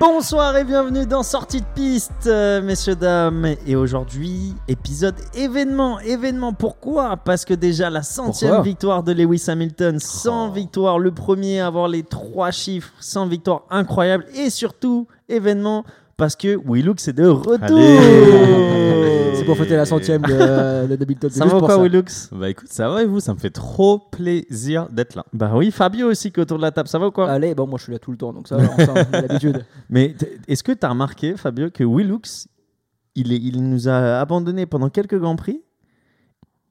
Bonsoir et bienvenue dans Sortie de Piste, messieurs, dames. Et aujourd'hui, épisode événement. Pourquoi ? Parce que déjà la 100e victoire de Lewis Hamilton, 100 victoires, le premier à avoir les 3 chiffres, 100 victoires incroyables. Et surtout, événement, parce que Willux est de retour. Allez. C'est pour fêter la 100e de Hamilton. Ça va ou quoi, Willux ? Bah écoute, ça va et vous ? Ça me fait trop plaisir d'être là. Bah oui, Fabio aussi qui est autour de la table, ça va ou quoi ? Allez, bon, moi je suis là tout le temps, donc ça va, on a l'habitude. Mais est-ce que tu as remarqué, Fabio, que Willux, il nous a abandonnés pendant quelques Grands Prix ?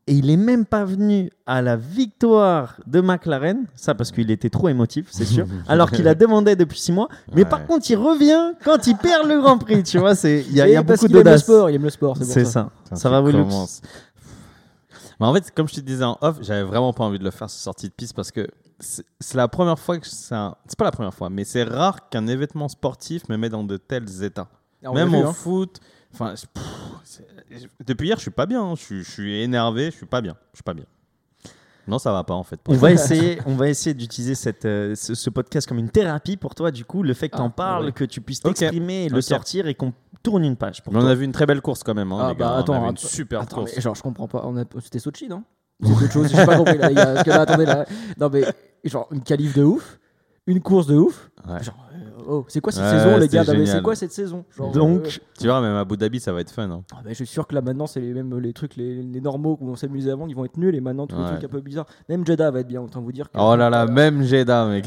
Et il n'est même pas venu à la victoire de McLaren, ça parce qu'il était trop émotif, c'est sûr, alors qu'il la demandait depuis 6 mois. Mais ouais. Par contre, il revient quand il perd le Grand Prix, tu vois, il y a beaucoup d'audace. Il aime le sport, c'est pour ça. Ça va, Willux ? Mais en fait, comme je te disais en off, j'avais vraiment pas envie de le faire sur Sortie de Piste parce que c'est la première fois que c'est pas la première fois, mais c'est rare qu'un événement sportif me mette dans de tels états. Même au foot. Enfin, depuis hier, je suis pas bien. Hein. Je suis énervé. Je suis pas bien. Non, ça va pas en fait. On va essayer d'utiliser ce podcast comme une thérapie pour toi. Du coup, le fait que t'en parles, que tu puisses t'exprimer, le sortir et qu'on tourne une page. Pour toi. On a vu une très belle course quand même. Hein, les gars. Attends, on a vu une super course. Mais, genre, je comprends pas. C'était Sochi, non ? C'est autre chose. J'ai pas compris. Là, les gars, parce que là, attendez, là. Non mais genre une qualif de ouf, une course de ouf. Ouais. Genre, c'est quoi cette saison, les gars? C'est quoi cette saison? Genre, donc, tu vois, même à Abu Dhabi, ça va être fun. Hein. Ah bah, je suis sûr que là, maintenant, c'est les normaux où on s'amusait avant, ils vont être nuls. Et maintenant, tous les trucs un peu bizarres. Même Jeddah va être bien, autant vous dire. Que, même Jeddah, mec.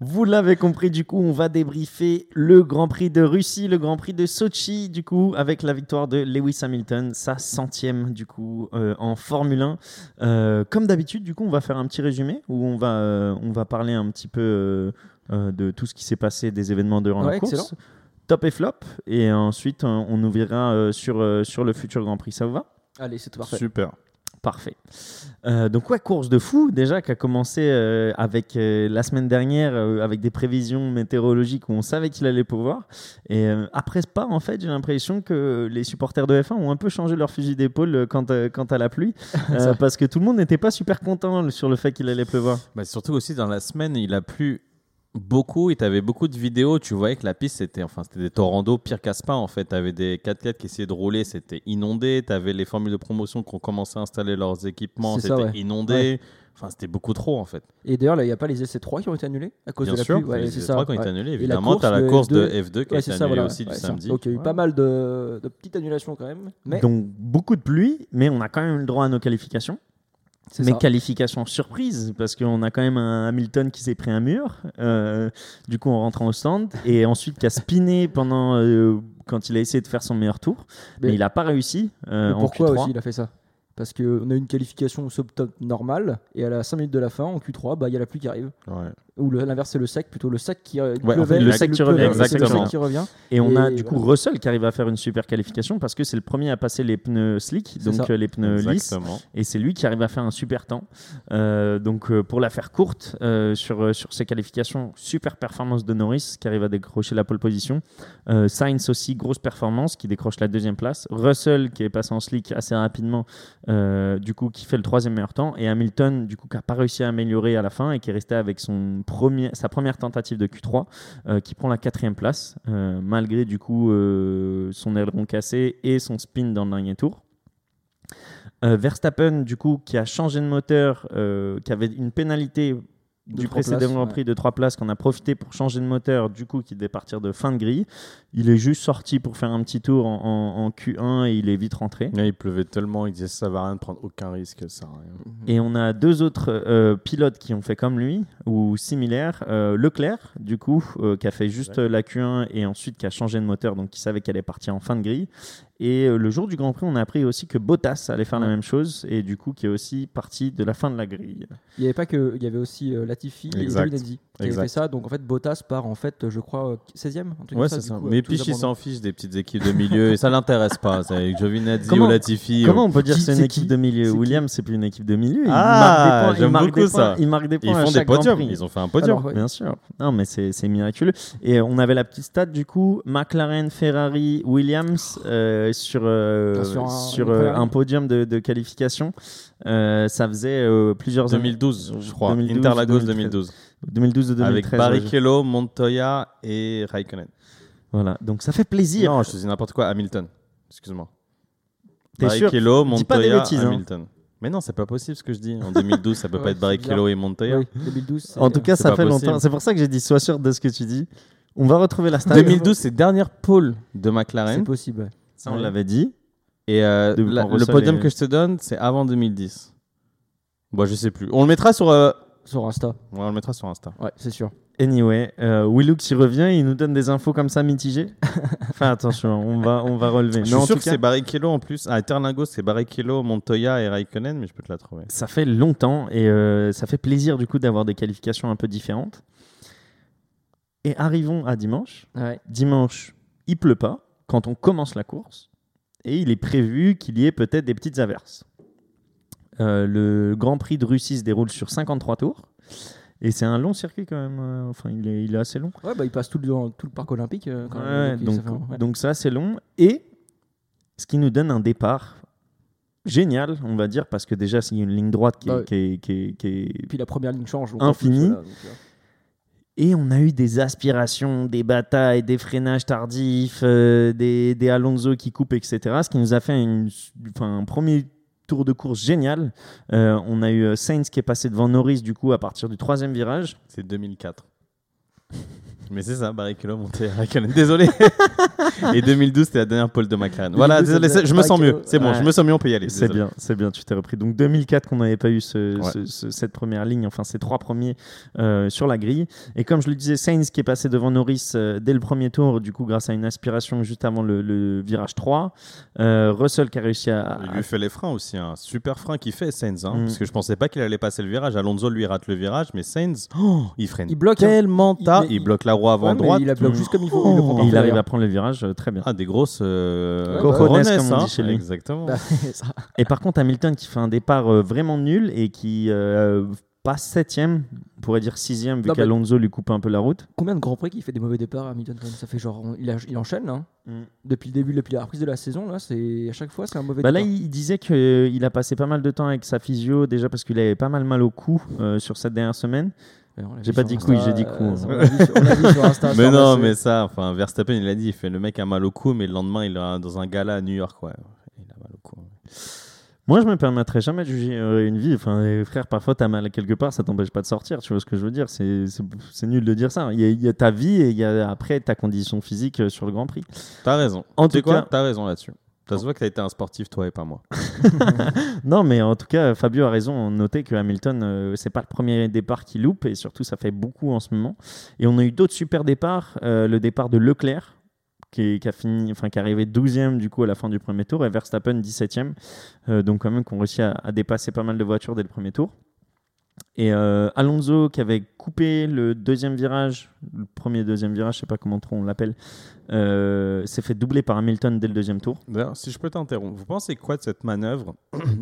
Vous l'avez compris, du coup, on va débriefer le Grand Prix de Russie, le Grand Prix de Sochi, du coup, avec la victoire de Lewis Hamilton, sa 100e, du coup, en Formule 1. Comme d'habitude, du coup, on va faire un petit résumé où on va parler un petit peu... de tout ce qui s'est passé des événements durant la course, top et flop, et ensuite on ouvrira sur le futur Grand Prix. Ça vous va ? Allez, c'est parfait. Super, parfait. Donc course de fou déjà qui a commencé avec la semaine dernière avec des prévisions météorologiques où on savait qu'il allait pleuvoir, et après Spa en fait j'ai l'impression que les supporters de F1 ont un peu changé leur fusil d'épaule quant à la pluie parce que tout le monde n'était pas super content sur le fait qu'il allait pleuvoir. Bah, surtout aussi dans la semaine il a plu beaucoup, et t'avais beaucoup de vidéos, tu voyais que la piste c'était des torrents d'eau pire qu'à Spa en fait, t'avais des 4x4 qui essayaient de rouler, c'était inondé, t'avais les formules de promotion qui ont commencé à installer leurs équipements, c'était inondé, enfin c'était beaucoup trop en fait. Et d'ailleurs là il n'y a pas les essais 3 qui ont été annulés à cause de la pluie. Les essais 3 qui ont été annulés, évidemment, course, t'as la course de F2 qui a été annulée aussi du samedi. Donc il y a eu pas mal de petites annulations quand même. Mais... Donc beaucoup de pluie, mais on a quand même eu le droit à nos qualifications. Qualifications surprises, parce qu'on a quand même un Hamilton qui s'est pris un mur, du coup en rentrant au stand, et ensuite qui a spiné pendant, quand il a essayé de faire son meilleur tour, mais il n'a pas réussi. Mais pourquoi en Q3 aussi il a fait ça ? Parce qu'on a une qualification sub-top normale, et à la 5 minutes de la fin, en Q3, il y a la pluie qui arrive. Ouais. Ou l'inverse, c'est le sec qui revient. Exactement. Et on a du coup Russell qui arrive à faire une super qualification parce que c'est le premier à passer les pneus slick, donc les pneus lisses. Et c'est lui qui arrive à faire un super temps. Donc pour la faire courte, sur ses qualifications, super performance de Norris qui arrive à décrocher la pole position. Sainz aussi, grosse performance qui décroche la 2e place. Russell qui est passé en slick assez rapidement. Du coup qui fait le 3e meilleur temps, et Hamilton du coup qui n'a pas réussi à améliorer à la fin et qui est resté avec sa première tentative de Q3 qui prend la 4e place malgré du coup son aileron cassé et son spin dans le dernier tour. Verstappen du coup qui a changé de moteur, qui avait une pénalité du précédent Grand Prix de 3 places, qu'on a profité pour changer de moteur, du coup qui devait partir de fin de grille, il est juste sorti pour faire un petit tour en Q1 et il est vite rentré. Ouais, il pleuvait tellement, il disait ça va rien de prendre aucun risque, ça rien. Et on a 2 autres pilotes qui ont fait comme lui ou similaire, Leclerc du coup qui a fait juste la Q1 et ensuite qui a changé de moteur, donc qui savait qu'elle allait partir en fin de grille. Et le jour du Grand Prix, on a appris aussi que Bottas allait faire la même chose et du coup qui est aussi parti de la fin de la grille. Il y avait aussi Latifi et Giovinazzi qui avaient fait ça. Donc en fait Bottas part en fait je crois 16e. C'est ça. Mais Pichi s'en fiche des petites équipes de milieu et ça l'intéresse pas. C'est Giovinazzi ou Latifi. Comment on peut dire c'est une équipe de milieu? Williams c'est plus une équipe de milieu. Ah, j'aime beaucoup ça. Ils marquent des points. Ils font des podiums. Ils ont fait un podium. Bien sûr. Non mais c'est miraculeux. Et on avait la petite stat du coup McLaren, Ferrari, Williams. sur un podium de qualification. Ça faisait plusieurs années. 2012, je crois. 2012, Interlagos 2012. 2012 ou 2013. Avec Barrichello, Montoya et Raikkonen. Voilà, donc ça fait plaisir. Non, je te dis n'importe quoi. Hamilton, excuse-moi. T'es Barrichello, sûr, Montoya, dis pas des bêtises, Hamilton. Hein. Mais non, c'est pas possible ce que je dis. En 2012, ça peut pas être Barrichello et Montoya. Oui, 2012. En tout cas, ça fait longtemps. C'est pour ça que j'ai dit sois sûr de ce que tu dis. On va retrouver la stat. 2012, c'est dernière pole de McLaren. C'est possible. Ça, on l'avait dit. Et le podium que je te donne, c'est avant 2010. Bon, je sais plus. On le mettra sur Insta. Ouais, on le mettra sur Insta. Ouais, c'est sûr. Anyway, Willux il revient, il nous donne des infos comme ça mitigées. Enfin, attention, on va relever. Je suis sûr que c'est Barrichello en plus. À Interlagos, c'est Barrichello, Montoya et Raikkonen, mais je peux te la trouver. Ça fait longtemps et ça fait plaisir du coup d'avoir des qualifications un peu différentes. Et arrivons à dimanche. Ouais. Dimanche, il pleut pas quand on commence la course et il est prévu qu'il y ait peut-être des petites averses. Le Grand Prix de Russie se déroule sur 53 tours. Et c'est un long circuit quand même, enfin il est assez long. Ouais, bah il passe tout le parc olympique quand même. Ouais, donc c'est assez long. Et ce qui nous donne un départ génial, on va dire, parce que déjà c'est une ligne droite qui est puis la première ligne change. Infinie. Et on a eu des aspirations, des batailles, des freinages tardifs, des Alonso qui coupent, etc. Ce qui nous a fait un premier tour de course génial. On a eu Sainz qui est passé devant Norris du coup à partir du 3e virage. C'est 2004. Mais c'est ça, Barrichello monté à Raikkonen. Désolé. Et 2012, c'était la dernière pole de McLaren. Voilà, désolé, je me sens mieux. C'est bon, ouais. Je me sens mieux, on peut y aller. Désolé. C'est bien, tu t'es repris. Donc 2004 qu'on n'avait pas eu cette première ligne, enfin ces trois premiers sur la grille. Et comme je le disais, Sainz qui est passé devant Norris dès le premier tour, du coup grâce à une aspiration juste avant le virage 3. Russell qui a réussi à... Il lui fait les freins aussi, un super frein qu'il fait Sainz, parce que je ne pensais pas qu'il allait passer le virage. Alonso lui rate le virage, mais Sainz, il freine tellement tard, il bloque la roue avant droite. Il la bloque juste comme il faut. Il arrive à prendre le virage très bien. Ah, des grosses cojones, comme on dit chez lui. Exactement. Et par contre, Hamilton qui fait un départ vraiment nul et qui passe 7e, on pourrait dire 6e, vu qu'Alonso lui coupe un peu la route. Combien de Grands Prix qui fait des mauvais départs, Hamilton ? Ça fait genre, il enchaîne, hein. Depuis le début, depuis la reprise de la saison, là, c'est à chaque fois c'est un mauvais départ. Là, il disait qu'il a passé pas mal de temps avec sa physio, déjà parce qu'il avait pas mal au cou sur cette dernière semaine. J'ai pas dit couille, j'ai dit coup. On l'a dit sur Insta. Mais non, mais ça, enfin, Verstappen, il l'a dit, il fait le mec a mal au cou, mais le lendemain, il est dans un gala à New York. Ouais. Il a mal au cou. Moi, je me permettrais jamais de juger une vie. Enfin, frère, parfois, t'as mal quelque part, ça t'empêche pas de sortir. Tu vois ce que je veux dire ? C'est nul de dire ça. Il y a ta vie et il y a après ta condition physique sur le Grand Prix. T'as raison. En tout cas, t'as raison là-dessus. Ça se voit que tu as été un sportif, toi, et pas moi. Non, mais en tout cas, Fabio a raison. Notez que Hamilton, c'est pas le premier départ qu'il loupe. Et surtout, ça fait beaucoup en ce moment. Et on a eu d'autres super départs. Le départ de Leclerc, qui est arrivé 12e du coup, à la fin du premier tour. Et Verstappen, 17e. Donc, quand même, qu'on réussit à dépasser pas mal de voitures dès le premier tour. Et Alonso qui avait coupé le 2e virage, le premier 2e virage, je sais pas comment trop on l'appelle, s'est fait doubler par Hamilton dès le 2e tour. D'ailleurs, si je peux t'interrompre, vous pensez quoi de cette manœuvre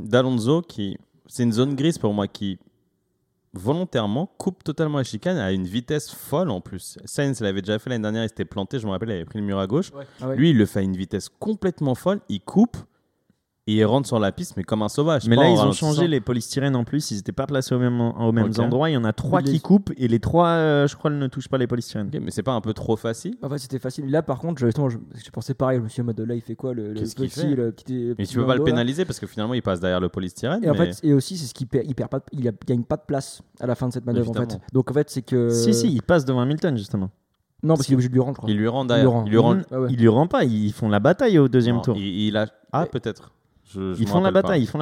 d'Alonso qui, c'est une zone grise pour moi, qui volontairement coupe totalement la chicane à une vitesse folle en plus. Sainz l'avait déjà fait l'année dernière, il s'était planté, je me rappelle, il avait pris le mur à gauche. Ouais. Ah ouais. Lui, il le fait à une vitesse complètement folle, il coupe. Et ils rentrent sur la piste, mais comme un sauvage. Mais là, ils ont changé les polystyrènes en plus. Ils n'étaient pas placés aux mêmes endroits. Il y en a 3 qui coupent et les 3, je crois, ne touchent pas les polystyrènes. Okay, mais c'est pas un peu trop facile ? En fait, c'était facile. Là, par contre, je pensais pareil. Je me suis dit, en mode là, il fait quoi le petit. Mais tu peux pas le pénaliser parce que finalement, il passe derrière le polystyrène. Et, en fait, et aussi, c'est ce qu'il perd pas. Il gagne pas de place à la fin de cette manœuvre. En fait. Donc, en fait, c'est que. Si, il passe devant Hamilton, justement. Non, parce qu'il est obligé de lui rendre. Il lui rend derrière. Il lui rend pas. Ils font la bataille au 2e tour. Ah, peut-être. Ils font la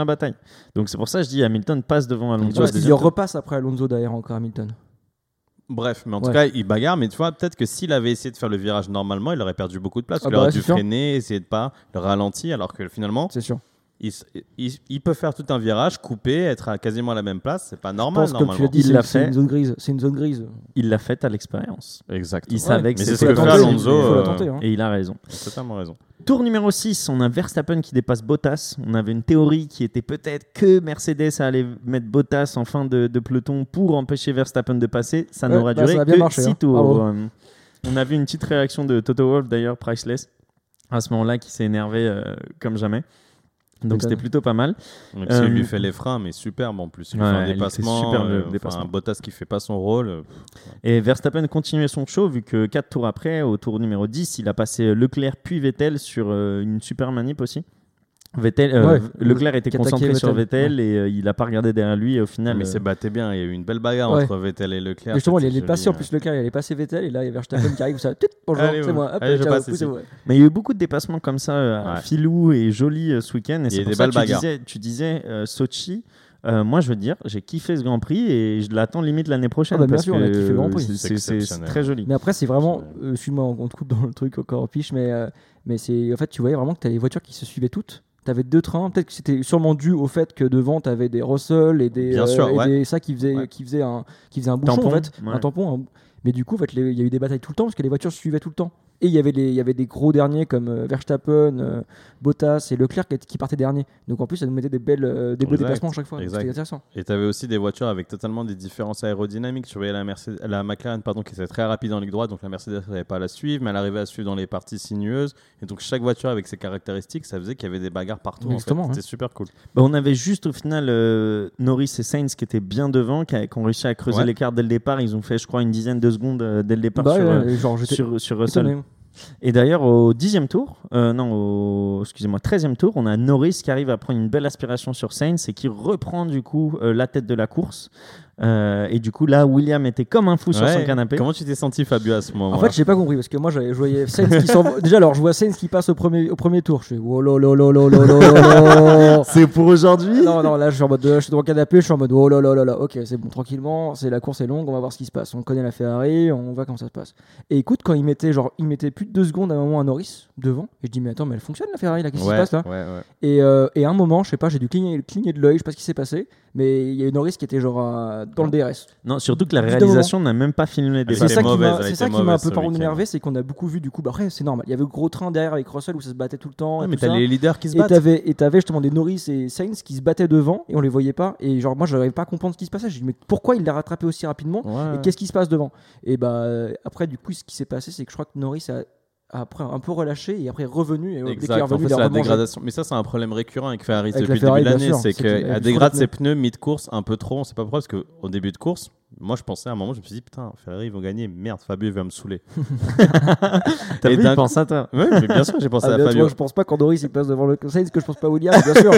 bataille, Donc c'est pour ça que je dis Hamilton passe devant Alonso. Il repasse après Alonso derrière encore Hamilton. Bref, mais en tout cas, il bagarre. Mais tu vois, peut-être que s'il avait essayé de faire le virage normalement, il aurait perdu beaucoup de place. Il aurait dû freiner, essayer de pas le ralentir, alors que finalement, c'est sûr. Il peut faire tout un virage, couper, être quasiment à la même place. C'est pas normal. Je pense, comme tu l'as dit, c'est une zone grise. Il l'a fait à l'expérience. Exactement. Il savait que c'était Alonso. Il faut la tenter, hein. Et il a raison. Il a totalement raison. Tour numéro 6, on a Verstappen qui dépasse Bottas. On avait une théorie qui était peut-être que Mercedes allait mettre Bottas en fin de peloton pour empêcher Verstappen de passer. Ça n'aura duré que 6 tours. On a vu une petite réaction de Toto Wolff, d'ailleurs, priceless. à ce moment-là qui s'est énervé comme jamais. Donc c'était plutôt pas mal. Donc, il lui fait les freins, mais superbe en plus. Il fait un dépassement, dépassement. Un Bottas qui fait pas son rôle. Et Verstappen continuait son show, vu que 4 tours après, au tour numéro 10, il a passé Leclerc puis Vettel sur une super manip aussi. Vettel, Leclerc était concentré sur Vettel et il n'a pas regardé derrière lui et au final mais c'est batté bien, il y a eu une belle bagarre entre Vettel et Leclerc. Mais justement, il allait passer en plus Leclerc, il allait passer Vettel et là il y a Verstappen qui arrive ça bonjour, allez, c'est moi, hop, allez, ciao, poussez. Mais il y a eu beaucoup de dépassements comme ça filou et joli ce week-end et il c'est pour ça que tu disais Sochi. Moi, je veux dire, j'ai kiffé ce Grand Prix et je l'attends limite l'année prochaine. Ah bah bien parce sûr, on a kiffé le Grand Prix. C'est très joli. Mais après, c'est vraiment, excuse-moi, on te coupe dans le truc encore au piche, mais c'est, en fait, tu voyais vraiment que tu avais des voitures qui se suivaient toutes. Tu avais 2 trains, peut-être que c'était sûrement dû au fait que devant, tu avais des Russell et des. Bien sûr, des, ça qui faisait un bouchon, tampon, en fait. Ouais. Un tampon. Mais du coup, en fait, il y a eu des batailles tout le temps parce que les voitures se suivaient tout le temps. Et il y avait des gros derniers comme Verstappen, Bottas et Leclerc qui partaient derniers. Donc en plus, ça nous mettait des beaux dépassements à chaque fois. Exact. C'était intéressant. Et tu avais aussi des voitures avec totalement des différences aérodynamiques. Tu voyais la McLaren qui était très rapide en ligne droite. Donc la Mercedes n'arrivait pas à la suivre, mais elle arrivait à suivre dans les parties sinueuses. Et donc chaque voiture avec ses caractéristiques, ça faisait qu'il y avait des bagarres partout. Exactement, en fait. C'était super cool. Bah, on avait juste au final Norris et Sainz qui étaient bien devant, qui ont réussi à creuser l'écart dès le départ. Ils ont fait, je crois, une dizaine de secondes dès le départ sur Russell. Étonné. Et d'ailleurs au 13e tour, on a Norris qui arrive à prendre une belle aspiration sur Sainz et qui reprend du coup la tête de la course et du coup là William était comme un fou sur son canapé. Comment tu t'es senti Fabio à ce moment? En fait j'ai pas compris parce que moi je voyais Sainz qui s'envole. Déjà alors je vois Sainz qui passe au premier tour, je suis oh là là. C'est pour aujourd'hui? Non là je suis en mode je suis dans le canapé, je suis en mode oh là là, ok c'est bon tranquillement, c'est la course est longue, on va voir ce qui se passe, on connaît la Ferrari, on voit comment ça se passe. Et écoute quand il mettait plus de 2 secondes à un moment à Norris devant et je dis mais attends mais elle fonctionne la Ferrari là, qu'est-ce qui se passe là et à un moment je sais pas j'ai dû cligner de l'œil, je sais pas ce qui s'est passé mais il y a eu Norris qui était genre dans le DRS. Non surtout que la réalisation n'a même pas filmé des passes. C'est ça qui m'a un peu par énervé, c'est qu'on a beaucoup vu du coup bah après c'est normal, il y avait le gros train derrière avec Russell où ça se battait tout le temps mais t'as les leaders qui se battent. Et t'avais justement des Norris et Sainz qui se battaient devant et on les voyait pas et genre moi j'arrivais pas à comprendre ce qui se passait, je dis mais pourquoi il l'a rattrapé aussi rapidement et qu'est-ce qui se passe devant? Et bah après du coup ce qui s'est passé c'est que je crois que Norris après un peu relâché et après revenu et revenu c'est la dégradation. Mais ça c'est un problème récurrent avec Ferrari depuis le début de l'année, c'est qu'elle dégrade ses pneus mid-course un peu trop, on sait pas pourquoi, parce qu'au début de course moi je pensais à un moment, je me suis dit putain Ferrari ils vont gagner, merde Fabio va me saouler. T'as vu, pense à toi. Oui mais bien sûr j'ai pensé à Fabio. Toi, je pense pas quand Norris il passe devant le conseil, ce que je pense pas à Williams bien sûr.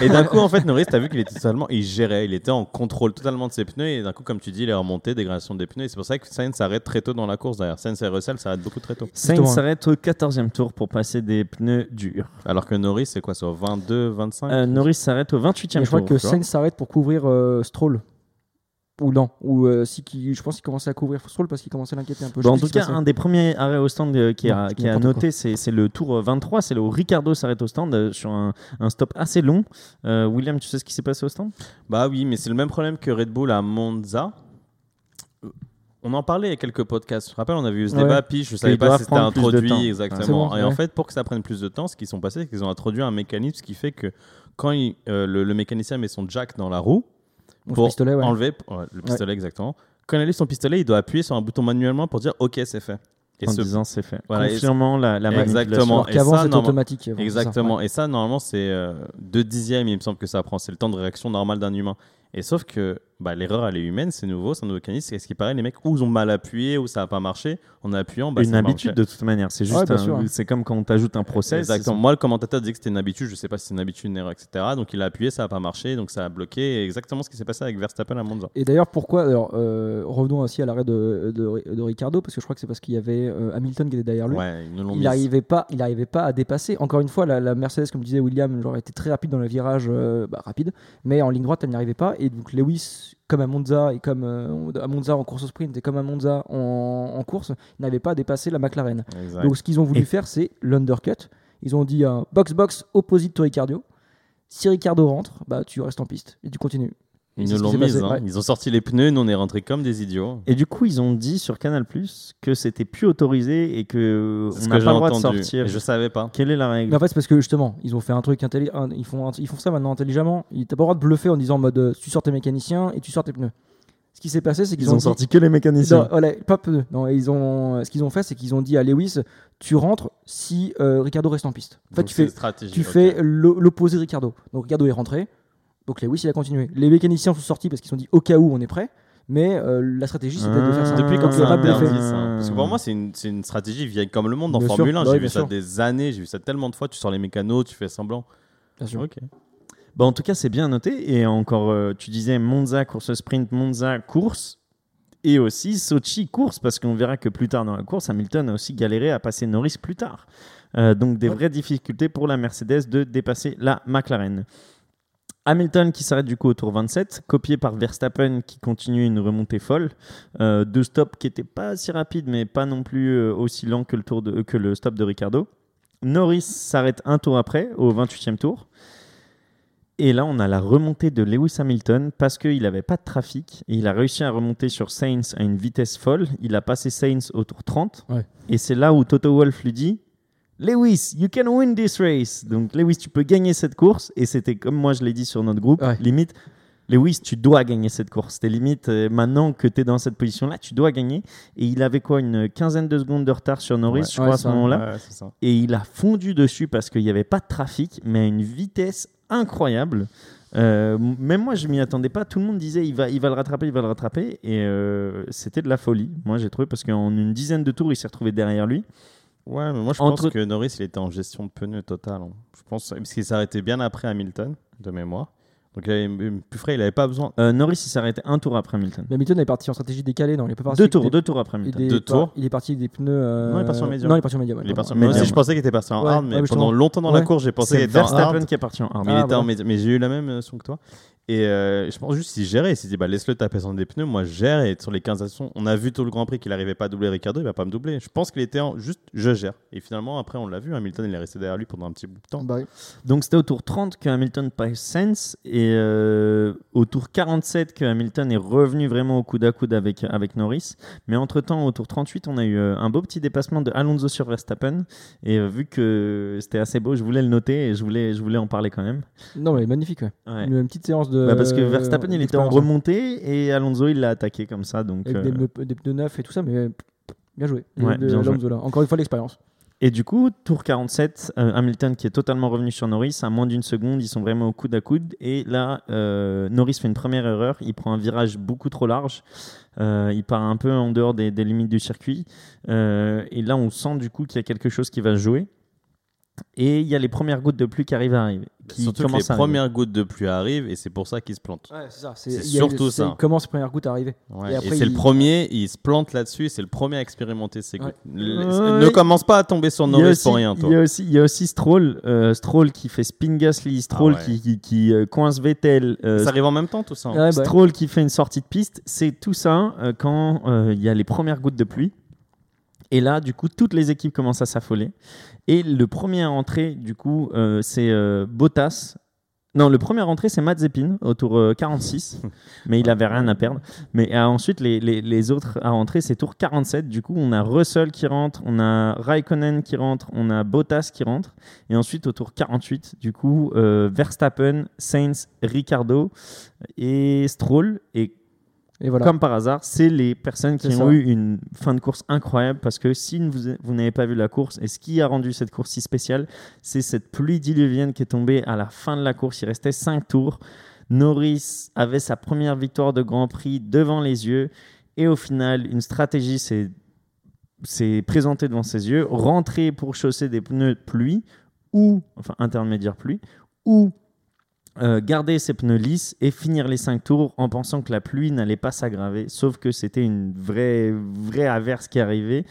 Et d'un coup en fait Norris t'as vu qu'il était totalement, il gérait, il était en contrôle totalement de ses pneus et d'un coup comme tu dis il est remonté, dégradation des pneus et c'est pour ça que Sainz s'arrête très tôt dans la course d'ailleurs. Sainz et Russell s'arrêtent beaucoup très tôt. Sainz s'arrête au 14e tour pour passer des pneus durs. Alors que Norris c'est quoi ça, 22, 25 Norris s'arrête au 28e tour. Je crois que Sainz s'arrête pour couvrir Stroll. Ou non, ou je pense qu'il commençait à couvrir Stroll parce qu'il commençait à l'inquiéter un peu. Bon, en tout cas, un des premiers arrêts au stand qui a noté, c'est le tour 23, c'est le où Ricciardo s'arrête au stand sur un stop assez long. William, tu sais ce qui s'est passé au stand ? Bah oui, mais c'est le même problème que Red Bull à Monza. On en parlait il y a quelques podcasts. Je me rappelle, on avait eu ce débat, puis je ne savais pas si c'était introduit exactement. Bon, et en fait, pour que ça prenne plus de temps, ce qu'ils sont passés, c'est qu'ils ont introduit un mécanisme qui fait que quand le mécanicien met son jack dans la roue, pour pistolet, enlever le pistolet exactement. Quand il a son pistolet, il doit appuyer sur un bouton manuellement pour dire OK, c'est fait. Et en disant c'est fait. Voilà, confirmant la manipulation. Qu'avant c'était automatique. Exactement. Et ça normalement c'est 2/10, il me semble que ça prend. C'est le temps de réaction normal d'un humain. Et sauf que l'erreur elle est humaine, c'est nouveau, c'est un nouveau mécanisme. Et ce qui paraît, les mecs ou ils ont mal appuyé ou ça n'a pas marché, en appuyant, une habitude de toute manière. C'est juste, c'est comme quand on t'ajoute un process. Exactement. Moi le commentateur disait que c'était une habitude, je sais pas si c'est une habitude, une erreur, etc. Donc il a appuyé, ça n'a pas marché, donc ça a bloqué. Exactement ce qui s'est passé avec Verstappen à Monza. Et d'ailleurs pourquoi revenons aussi à l'arrêt de Ricciardo, parce que je crois que c'est parce qu'il y avait Hamilton qui était derrière lui. Ouais, il n'arrivait pas à dépasser. Encore une fois, la Mercedes, comme disait William, genre était très rapide dans le virage, rapide, mais en ligne droite elle n'y arrivait pas. Et donc Lewis, comme à Monza, et comme à Monza en course au sprint et comme à Monza en course, n'avait pas dépassé la McLaren. Exact. Donc ce qu'ils ont voulu faire, c'est l'undercut. Ils ont dit box-box opposite to Ricciardo. Si Ricciardo rentre, tu restes en piste et tu continues. Ils nous l'ont mis, ils ont sorti les pneus, nous on est rentrés comme des idiots. Et du coup, ils ont dit sur Canal+, que c'était plus autorisé et que on n'a pas le droit de sortir. Je savais pas. Quelle est la règle ? En fait, c'est parce que justement, ils ont fait un truc intelligent. Ils font ça maintenant intelligemment. T'as pas le droit de bluffer en disant en mode tu sors tes mécaniciens et tu sors tes pneus. Ce qui s'est passé, c'est qu'ils ont sorti que les mécaniciens. Voilà, pas peu. Non, ils ont. Ce qu'ils ont fait, c'est qu'ils ont dit à Lewis, tu rentres si Ricciardo reste en piste. En fait, tu fais l'opposé de Ricciardo. Donc Ricciardo est rentré. Donc Lewis, il a continué. Les mécaniciens sont sortis parce qu'ils se sont dit au cas où on est prêt. Mais la stratégie, c'était de faire ça. Depuis quand c'est pas bien fait. Parce que pour moi, c'est une stratégie vieille comme le monde dans Formule 1. J'ai vu ça des années. J'ai vu ça tellement de fois. Tu sors les mécanos, tu fais semblant. Bien sûr. Ok. Bah en tout cas, c'est bien noté. Et encore, tu disais Monza, course sprint, Monza, course. Et aussi Sochi, course. Parce qu'on verra que plus tard dans la course, Hamilton a aussi galéré à passer Norris plus tard. Donc, des vraies difficultés pour la Mercedes de dépasser la McLaren. Hamilton qui s'arrête du coup au tour 27, copié par Verstappen qui continue une remontée folle. Deux stops qui n'étaient pas si rapides, mais pas non plus aussi lents que le stop de Ricciardo. Norris s'arrête un tour après, au 28e tour. Et là, on a la remontée de Lewis Hamilton parce qu'il n'avait pas de trafic. Et il a réussi à remonter sur Sainz à une vitesse folle. Il a passé Sainz au tour 30. Ouais. Et c'est là où Toto Wolff lui dit « Lewis, you can win this race ». Donc Lewis, tu peux gagner cette course. Et c'était comme moi, je l'ai dit sur notre groupe, limite « Lewis, tu dois gagner cette course ». C'était limite maintenant que tu es dans cette position-là, tu dois gagner. Et il avait quoi, une quinzaine de secondes de retard sur Norris, je crois, à ce moment-là. Ouais, et il a fondu dessus parce qu'il n'y avait pas de trafic, mais à une vitesse incroyable. Même moi, je m'y attendais pas. Tout le monde disait il va le rattraper, il va le rattraper. Et c'était de la folie. Moi, j'ai trouvé parce qu'en une dizaine de tours, il s'est retrouvé derrière lui. Ouais, mais moi, je pense que Norris, il était en gestion de pneus totale. Je pense parce qu'il s'arrêtait bien après Hamilton, de mémoire. Donc, plus frais, il n'avait pas besoin. Norris, il s'arrêtait un tour après Hamilton. Mais Hamilton est parti en stratégie décalée. Non, il est pas parti deux tours après Hamilton. Il est parti des pneus. Non, il est parti en médium. Moi aussi, je pensais qu'il était parti en hard, mais pendant longtemps dans la course, j'ai pensé qu'il était en hard. C'est Verstappen qui est parti en hard. Il était en médium, mais j'ai eu la même son que toi. Et je pense juste qu'il gérait. Il s'est dit, laisse-le taper sur des pneus, moi je gère. Et sur les 15 actions, on a vu tout le Grand Prix qu'il n'arrivait pas à doubler Ricciardo, il ne va pas me doubler. Je pense qu'il était juste je gère. Et finalement, après, on l'a vu, Hamilton il est resté derrière lui pendant un petit bout de temps. Bah oui. Donc c'était au tour 30 que Hamilton passe Sainz et au tour 47 que Hamilton est revenu vraiment au coude à coude avec Norris. Mais entre-temps, au tour 38, on a eu un beau petit dépassement de Alonso sur Verstappen. Et vu que c'était assez beau, je voulais le noter et je voulais en parler quand même. Non, mais magnifique, ouais. Une petite séance de. Parce que Verstappen il était en remontée et Alonso il l'a attaqué comme ça, donc des pneus neufs et tout ça, mais bien joué, ouais, Alonso là. Encore une fois l'expérience. Et du coup tour 47, Hamilton qui est totalement revenu sur Norris à moins d'une seconde, ils sont vraiment au coude à coude et là Norris fait une première erreur, il prend un virage beaucoup trop large, il part un peu en dehors des limites du circuit et là on sent du coup qu'il y a quelque chose qui va se jouer. Et il y a les premières gouttes de pluie qui arrivent à arriver. Surtout que les premières gouttes de pluie arrivent et c'est pour ça qu'ils se plantent. Ouais, c'est ça. C'est surtout ça. Comment ces premières gouttes arrivent. Ouais. Et c'est le premier, il se plante là-dessus, c'est le premier à expérimenter ces gouttes. Ne commence pas à tomber sur Norris pour rien. Toi. Il y a aussi Stroll, Stroll qui fait spin Gasly, Stroll qui coince Vettel. Ça arrive en même temps tout ça. Ouais, Stroll qui fait une sortie de piste, c'est tout ça quand il y a les premières gouttes de pluie. Et là, du coup, toutes les équipes commencent à s'affoler. Et le premier à entrer, du coup, c'est Bottas. Non, le premier à entrer, c'est Mazepin, au tour 46. Mais il n'avait rien à perdre. Mais ensuite, les autres à entrer, c'est tour 47. Du coup, on a Russell qui rentre, on a Raikkonen qui rentre, on a Bottas qui rentre. Et ensuite, au tour 48, du coup, Verstappen, Sainz, Ricciardo et Stroll. Et voilà. Comme par hasard, c'est les personnes qui ont eu une fin de course incroyable parce que si vous n'avez pas vu la course, et ce qui a rendu cette course si spéciale, c'est cette pluie diluvienne qui est tombée à la fin de la course. Il restait 5 tours. Norris avait sa première victoire de Grand Prix devant les yeux et au final, une stratégie s'est présentée devant ses yeux. Rentrer pour chausser des pneus de pluie ou, enfin intermédiaire pluie, ou garder ses pneus lisses et finir les 5 tours en pensant que la pluie n'allait pas s'aggraver, sauf que c'était une vraie averse qui arrivait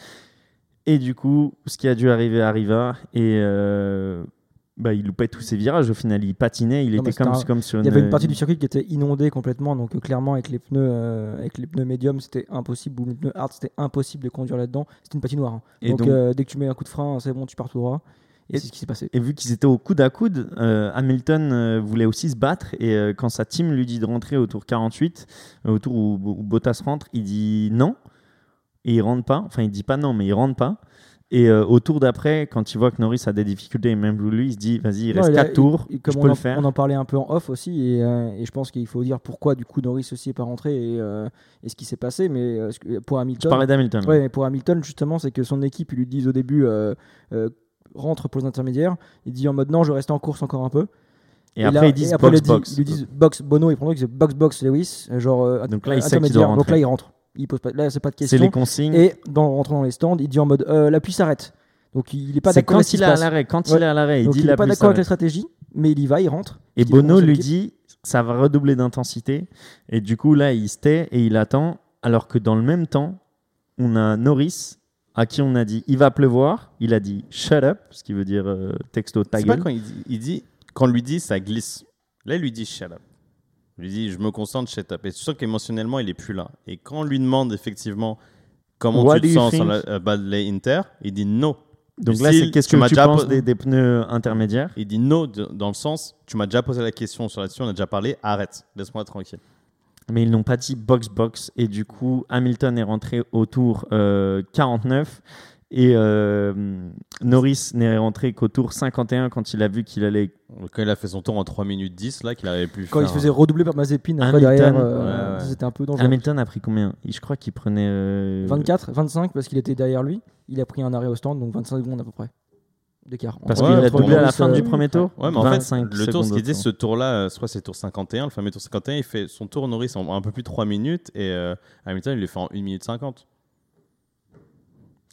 et du coup ce qui a dû arriver arriva et il loupait tous ses virages au final, il patinait, il était comme sur une... Il y avait une partie du circuit qui était inondée complètement, donc clairement avec les pneus médiums c'était impossible, ou les pneus hard c'était impossible de conduire là-dedans, c'était une patinoire hein. Donc, dès que tu mets un coup de frein c'est bon, tu pars tout droit. Et c'est ce qui s'est passé. Et vu qu'ils étaient au coude à coude, Hamilton voulait aussi se battre. Et quand sa team lui dit de rentrer au tour 48, au tour où Bottas rentre, il dit non. Et il rentre pas. Enfin, il dit pas non, mais il rentre pas. Et au tour d'après, quand il voit que Norris a des difficultés, et même lui, il se dit vas-y, il reste 4 tours, je peux le faire. On en parlait un peu en off aussi, et je pense qu'il faut dire pourquoi du coup Norris aussi n'est pas rentré et ce qui s'est passé. Mais pour Hamilton, je parlais d'Hamilton. Ouais, mais pour Hamilton, justement, c'est que son équipe, ils lui disent au début rentre pour les intermédiaires. Il dit en mode non, je reste en course encore un peu. Et après, là, ils disent box, box. Ils lui disent box, Bono, ils prennent box, box, Lewis. Genre, donc là, il sait qu'il doit rentrer. Donc là, il rentre. Il pose pas, là, c'est pas de question. C'est les consignes. Et en rentrant dans les stands, il dit en mode la pluie s'arrête. Donc il est pas d'accord avec ce qui se passe. Quand il est à l'arrêt, il dit la pluie s'arrête. Il est pas d'accord avec la stratégie, mais il y va, il rentre. Et Bono lui dit ça va redoubler d'intensité. Et du coup, là, il se tait et il attend. Alors que dans le même temps, on a Norris à qui on a dit il va pleuvoir. Il a dit shut up, ce qui veut dire texto ta gueule. C'est pas quand il dit quand on lui dit ça glisse. Là, il lui dit shut up. Il lui dit, je me concentre, shut up. Et c'est sûr qu'émotionnellement, il n'est plus là. Et quand on lui demande effectivement comment What tu te sens sur la Badley Inter, il dit no. Donc du là, style, c'est qu'est-ce que tu penses des pneus intermédiaires? Il dit no dans le sens, tu m'as déjà posé la question sur là-dessus, on a déjà parlé, arrête, laisse-moi tranquille. Mais ils n'ont pas dit box-box. Et du coup, Hamilton est rentré au tour 49. Et Norris n'est rentré qu'au tour 51 quand il a vu qu'il allait. Quand il a fait son tour en 3 minutes 10, là, qu'il n'avait plus. Quand il se faisait redoubler par Mazepin après derrière, c'était un peu dangereux. Hamilton a pris combien ? Je crois qu'il prenait. 24, 25 parce qu'il était derrière lui. Il a pris un arrêt au stand, donc 25 secondes à peu près d'écart. Parce qu'il a doublé à la fin du premier tour ? Ouais, mais en fait, le tour, ce qu'il dit, ce tour-là, soit c'est tour 51, le fameux tour 51, il fait son tour Norris en un peu plus de 3 minutes et Hamilton, il le fait en 1 minute 50.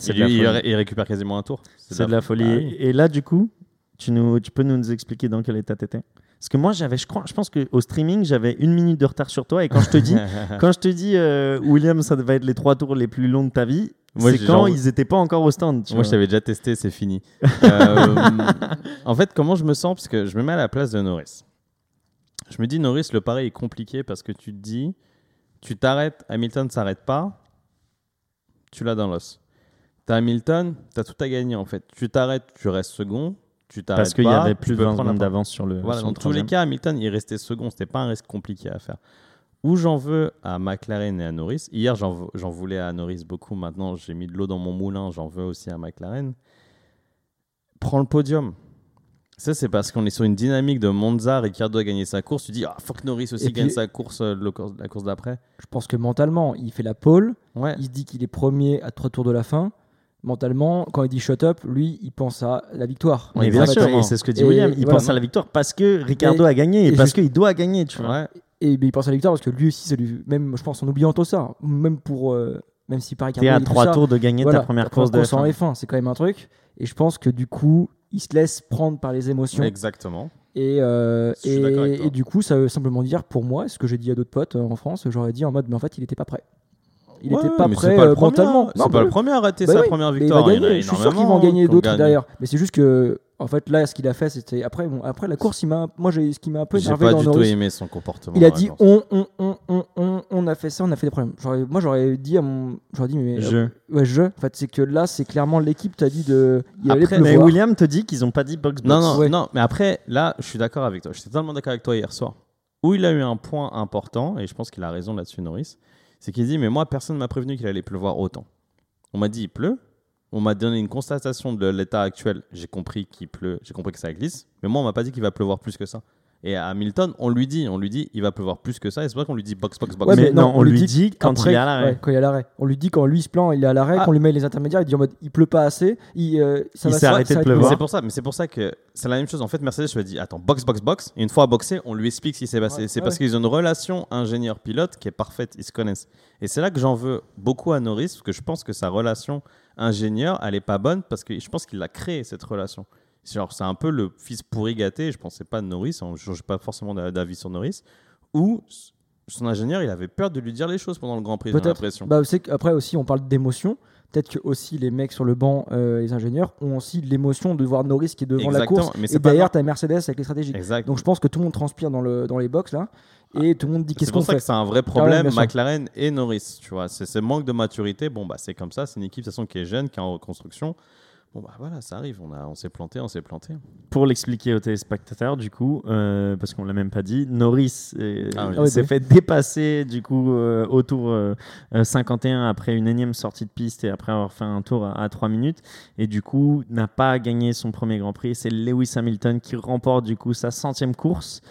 Il récupère quasiment un tour. C'est de la folie. Ah oui. Et là, du coup, tu peux nous expliquer dans quel état t'étais ? Parce que moi, je pense qu'au streaming, j'avais 1 minute de retard sur toi. Et quand je te dis, William, ça va être les 3 tours les plus longs de ta vie, moi, c'est quand ils n'étaient pas encore au stand. Moi, je t'avais déjà testé, c'est fini. En fait, comment je me sens ? Parce que je me mets à la place de Norris. Je me dis, Norris, le pareil est compliqué parce que tu te dis, tu t'arrêtes, Hamilton ne s'arrête pas, tu l'as dans l'os. T'as Hamilton, t'as tout à gagner en fait. Tu t'arrêtes, tu restes second, tu t'arrêtes parce pas. Parce qu'il y avait plus de 20 secondes d'avance sur le. Voilà, sur dans le tous les cas, Hamilton, il restait second. C'était pas un risque compliqué à faire. Où j'en veux à McLaren et à Norris. Hier, j'en voulais à Norris beaucoup. Maintenant, j'ai mis de l'eau dans mon moulin. J'en veux aussi à McLaren. Prends le podium. Ça, c'est parce qu'on est sur une dynamique de Monza. Ricciardo a gagné sa course. Tu dis, faut que Norris aussi gagne sa course, la course d'après. Je pense que mentalement, il fait la pole. Ouais. Il se dit qu'il est premier à 3 tours de la fin. Mentalement, quand il dit shut up, lui, il pense à la victoire. Oui, bien sûr, et c'est ce que dit William. Il pense à la victoire parce que Ricciardo a gagné et parce qu'il doit gagner, tu vois. Ouais. Et mais il pense à la victoire parce que lui aussi, même, je pense, en oubliant tout ça, même pour, même si par Ricciardo. T'es à 3 tours de gagner ta première course de F1. En F1, c'est quand même un truc. Et je pense que du coup, il se laisse prendre par les émotions. Exactement. Et du coup, ça veut simplement dire, pour moi, ce que j'ai dit à d'autres potes en France, j'aurais dit en mode, mais en fait, il n'était pas prêt. Il n'était pas prêt mentalement. C'est pas le premier à rater sa première victoire. Je suis sûr qu'ils vont en gagner d'autres derrière. Mais c'est juste que, en fait, là, ce qu'il a fait, c'était après la course, ce qui m'a un peu énervé dans Norris. J'ai pas du tout aimé son comportement. Il a dit on a fait ça, on a fait des problèmes. Moi, j'aurais dit mais je. En fait, c'est que là, c'est clairement l'équipe t'a dit de. Après, mais William te dit qu'ils n'ont pas dit box box. Non. Mais après, là, je suis d'accord avec toi. J'étais totalement d'accord avec toi hier soir. Où il a eu un point important, et je pense qu'il a raison là-dessus, Norris. C'est qu'il dit, mais moi, personne ne m'a prévenu qu'il allait pleuvoir autant. On m'a dit, il pleut. On m'a donné une constatation de l'état actuel. J'ai compris qu'il pleut, j'ai compris que ça glisse. Mais moi, on ne m'a pas dit qu'il va pleuvoir plus que ça. Et à Hamilton, on lui dit, il va pleuvoir plus que ça. Et c'est vrai qu'on lui dit box, box, box. Ouais, mais non, on lui dit quand il est à l'arrêt. Ouais, quand il est à l'arrêt. On lui dit quand lui, il se plaint, il est à l'arrêt, qu'on lui met les intermédiaires, il dit en mode, il pleut pas assez. Il s'est arrêté de pleuvoir. C'est pour ça que c'est la même chose. En fait, Mercedes, je lui ai dit, attends, box, box, box. Et une fois à boxer, on lui explique ce qui s'est passé. Ouais, c'est parce qu'ils ont une relation ingénieur-pilote qui est parfaite. Ils se connaissent. Et c'est là que j'en veux beaucoup à Norris, parce que je pense que sa relation ingénieur, elle est pas bonne, parce que je pense qu'il a créé cette relation. C'est un peu le fils pourri gâté, je ne pensais pas de Norris, je n'ai pas forcément d'avis sur Norris, où son ingénieur, il avait peur de lui dire les choses pendant le Grand Prix, j'ai l'impression. Après aussi, on parle d'émotion, peut-être que aussi les mecs sur le banc, les ingénieurs, ont aussi l'émotion de voir Norris qui est devant la course, mais et derrière, tu as Mercedes avec les stratégies. Exact. Donc je pense que tout le monde transpire dans les box, là, et tout le monde dit qu'est-ce qu'on fait. C'est pour ça que c'est un vrai problème, McLaren et Norris, tu vois, c'est ce manque de maturité, c'est comme ça, c'est une équipe de toute façon qui est jeune, qui est en reconstruction. Bon, bah voilà, ça arrive, on s'est planté. Pour l'expliquer aux téléspectateurs, du coup, parce qu'on ne l'a même pas dit, Norris s'est fait dépasser, du coup, au tour 51 après une énième sortie de piste et après avoir fait un tour à 3 minutes. Et du coup, n'a pas gagné son premier Grand Prix. C'est Lewis Hamilton qui remporte, du coup, sa 100e course.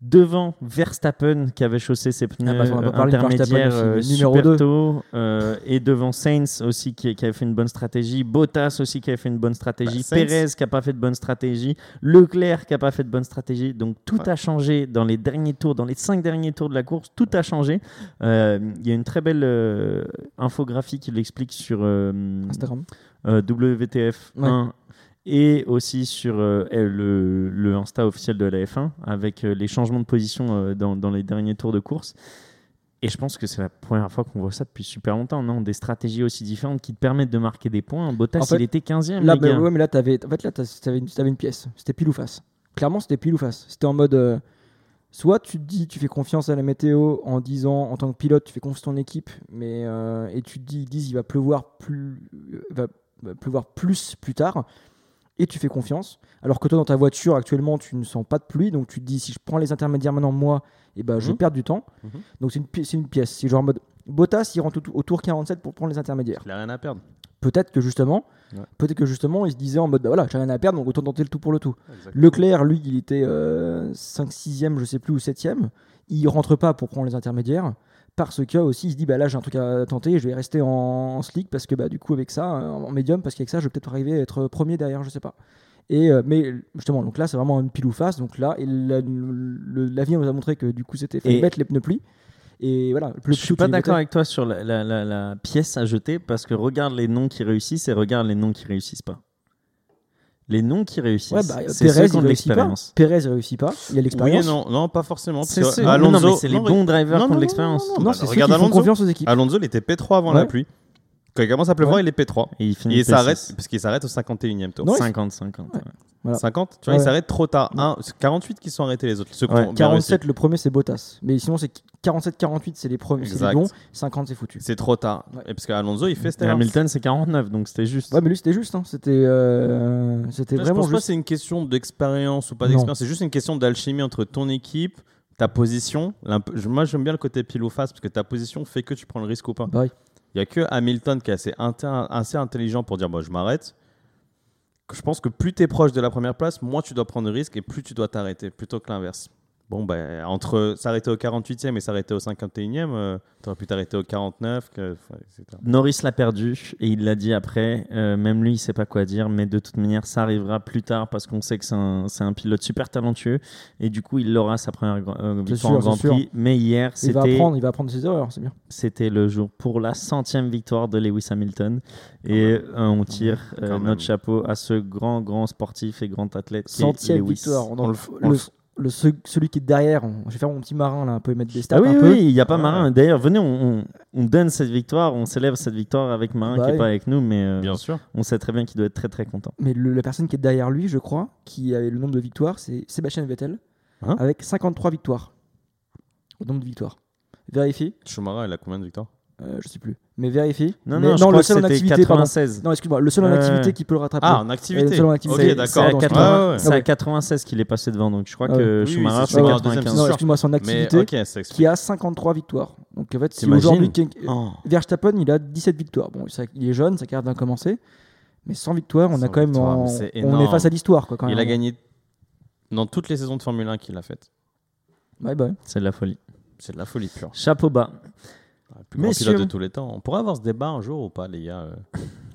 Devant Verstappen qui avait chaussé ses pneus intermédiaires super tôt, et devant Sainz aussi qui avait fait une bonne stratégie, Bottas aussi qui avait fait une bonne stratégie, Pérez qui n'a pas fait de bonne stratégie, Leclerc qui n'a pas fait de bonne stratégie. Donc tout a changé dans les derniers tours, dans les 5 derniers tours de la course, tout a changé. Il y a une très belle infographie qui l'explique sur Instagram, WTF1. Ouais. Et aussi sur le Insta officiel de la F1 avec les changements de position dans les derniers tours de course. Et je pense que c'est la première fois qu'on voit ça depuis super longtemps, non ? Des stratégies aussi différentes qui te permettent de marquer des points. Bottas, en fait, il était 15e. Là, bah, ouais, mais là, t'avais une pièce. C'était pile ou face. Clairement, c'était pile ou face. C'était en mode soit tu te dis, tu fais confiance à la météo en disant, en tant que pilote, tu fais confiance à ton équipe, mais et tu te dis, ils disent, il va pleuvoir plus tard. Et tu fais confiance, alors que toi dans ta voiture actuellement tu ne sens pas de pluie, donc tu te dis si je prends les intermédiaires maintenant moi, et ben, je vais perdre du temps. Donc c'est une pièce, c'est genre en mode Bottas il rentre au tour 47 pour prendre les intermédiaires. Il n'a rien à perdre. Peut-être que justement il se disait en mode bah voilà, j'ai rien à perdre, donc autant tenter le tout pour le tout. Exactement. Leclerc lui il était 5-6ème je sais plus ou 7ème, il rentre pas pour prendre les intermédiaires. Parce que aussi, il se dit bah là j'ai un truc à tenter, je vais rester en slick parce que bah du coup avec ça en médium, parce qu'avec ça je vais peut-être arriver à être premier derrière, je sais pas. Et mais justement donc là c'est vraiment une pile ou face, donc là l'avenir nous a montré que du coup c'était fallait mettre les pneus plis. Et voilà, je suis pas d'accord avec toi sur la pièce à jeter parce que regarde les noms qui réussissent et regarde les noms qui réussissent pas. Les noms qui réussissent, ouais, bah, c'est Pérez, ceux qui ont de l'expérience. Pérez ne réussit pas, il y a l'expérience. Oui, non, pas forcément. C'est Alonso, non, mais c'est les bons drivers qui ont de l'expérience. Non, c'est ceux qui font confiance aux équipes. Alonso, il était P3 avant la pluie. Quand il commence à pleuvoir, il est P3. Et il s'arrête, parce qu'il s'arrête au 51e tour. 50-50. Ouais. Voilà. 50, tu vois, il s'arrête trop tard. Ouais. C'est 48 qui sont arrêtés les autres. 47, le premier, c'est Bottas. Mais sinon, c'est 47-48, c'est les premiers, c'est les bons. 50, c'est foutu. C'est trop tard. Ouais. Et parce qu'Alonso, il fait cette erreur. Hamilton, c'est 49, donc c'était juste. Ouais, mais lui, c'était juste. Hein. C'était vraiment. Je pense pas que c'est une question d'expérience ou pas d'expérience. C'est juste une question d'alchimie entre ton équipe, ta position. Moi, j'aime bien le côté pile ou face parce que ta position fait que tu prends le risque ou pas. Bah, oui. Il n'y a que Hamilton qui est assez intelligent pour dire bon, je m'arrête. Je pense que plus tu es proche de la première place, moins tu dois prendre de risques et plus tu dois t'arrêter, plutôt que l'inverse. Bon, ben, entre s'arrêter au 48e et s'arrêter au 51e, tu aurais pu t'arrêter au 49. Etc. Norris l'a perdu et il l'a dit après. Même lui, il ne sait pas quoi dire, mais de toute manière, ça arrivera plus tard parce qu'on sait que c'est un pilote super talentueux et du coup, il aura sa première victoire en Grand Prix. Mais hier, il va apprendre ses erreurs, c'est bien. C'était le jour pour la 100e victoire de Lewis Hamilton et on tire notre chapeau à ce grand sportif et grand athlète. 100e victoire, celui qui est derrière, je vais faire mon petit marin là, un peu mettre des stats. Ah oui, il n'y a pas marin. D'ailleurs, venez, on donne cette victoire, on célèbre cette victoire avec marin qui n'est pas avec nous, mais bien sûr. On sait très bien qu'il doit être très très content. Mais la personne qui est derrière lui, je crois, qui avait le nombre de victoires, c'est Sébastien Vettel, avec 53 victoires. Au nombre de victoires. Vérifie. Schumacher, il a combien de victoires ? Je sais plus, mais vérifie. Non, le seul en activité, 96. Non, excuse-moi, le seul en activité qui peut le rattraper. Ah, en activité. Ok, d'accord. C'est à 96 qu'il est passé devant, donc je crois que Schumacher c'est 95. Non, excuse-moi, c'est en activité qui a 53 victoires. Donc en fait, si aujourd'hui Verstappen il a 17 victoires. Bon, il est jeune, sa carrière vient de commencer, mais 100 victoires, on a quand même, on est face à l'histoire quoi. Il a gagné dans toutes les saisons de Formule 1 qu'il a faites. Bye. C'est de la folie. C'est de la folie pure. Chapeau bas. Le plus grand pilote de tous les temps. On pourrait avoir ce débat un jour ou pas, les gars.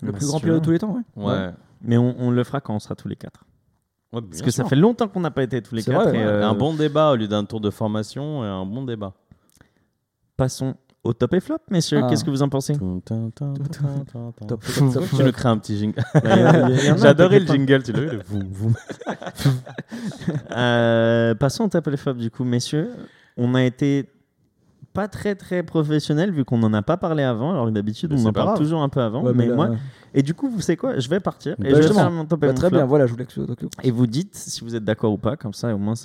Le plus grand pilote de tous les temps, ouais. Mais on le fera quand on sera tous les quatre. Ouais, parce que ça fait longtemps qu'on n'a pas été tous les quatre. Vrai, et un bon débat au lieu d'un tour de formation, et un bon débat. Passons au top et flop, messieurs. Qu'est-ce que vous en pensez ? Tu nous crées un petit jingle. J'adorais le jingle, tu l'as vu ? Passons au top et flop, du coup, messieurs. On a été pas très très professionnel vu qu'on n'en a pas parlé avant, alors que d'habitude on en parle toujours un peu avant, ouais, mais là, moi et du coup vous savez quoi, je vais partir et je vais faire mon top et mon flop. Bien, voilà, je voulais que ce soit et vous dites si vous êtes d'accord ou pas, comme ça au moins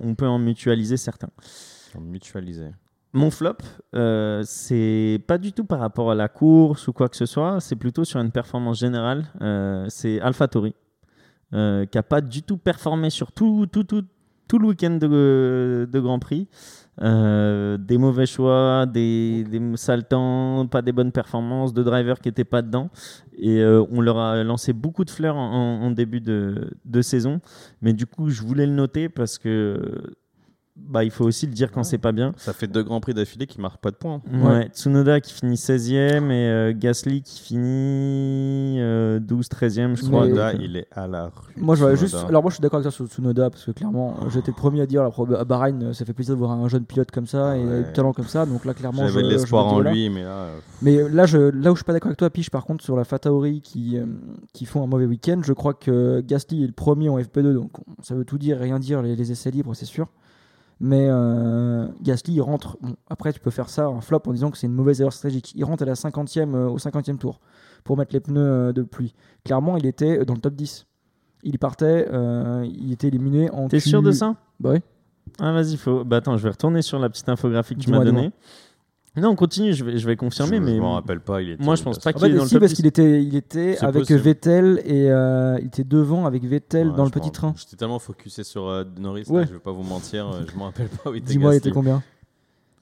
on peut en mutualiser certains. Mon flop, c'est pas du tout par rapport à la course ou quoi que ce soit, c'est plutôt sur une performance générale. C'est AlphaTauri, qui n'a pas du tout performé sur tout le week-end de Grand Prix. Des mauvais choix, des sales temps, pas des bonnes performances, de drivers qui n'étaient pas dedans. Et on leur a lancé beaucoup de fleurs en début de saison. Mais du coup, je voulais le noter parce que... il faut aussi le dire quand c'est pas bien. Ça fait 2 grands prix d'affilée qui marquent pas de points. Ouais. Tsunoda qui finit 16e et Gasly qui finit 12-13e, je crois. Tsunoda, il est à la rue. Moi, je suis d'accord avec ça sur Tsunoda parce que clairement, j'étais le premier à dire à Bahreïn, ça fait plaisir de voir un jeune pilote comme ça et talent comme ça. Donc là, clairement, j'avais de l'espoir en lui, mais là. Mais là, là où je suis pas d'accord avec toi, Piche, par contre, sur la AlphaTauri qui font un mauvais week-end, je crois que Gasly est le premier en F2, donc ça veut tout dire, rien dire, les essais libres, c'est sûr. Mais Gasly, il rentre. Bon, après, tu peux faire ça en flop en disant que c'est une mauvaise erreur stratégique. Il rentre à la 50e, au 50e tour pour mettre les pneus de pluie. Clairement, il était dans le top 10. Il partait, il était éliminé en. T'es sûr de ça ? Bah oui. Ah, vas-y, faut. Bah attends, je vais retourner sur la petite infographie que tu m'as donnée. Non, on continue, je vais confirmer. Je m'en rappelle pas. Moi, je pense pas qu'il est dans le top 10. Parce qu'il était avec Vettel et il était devant avec Vettel dans le petit train. J'étais tellement focusé sur Norris, là, je vais pas vous mentir, je m'en rappelle pas. Dis-moi, il était combien ?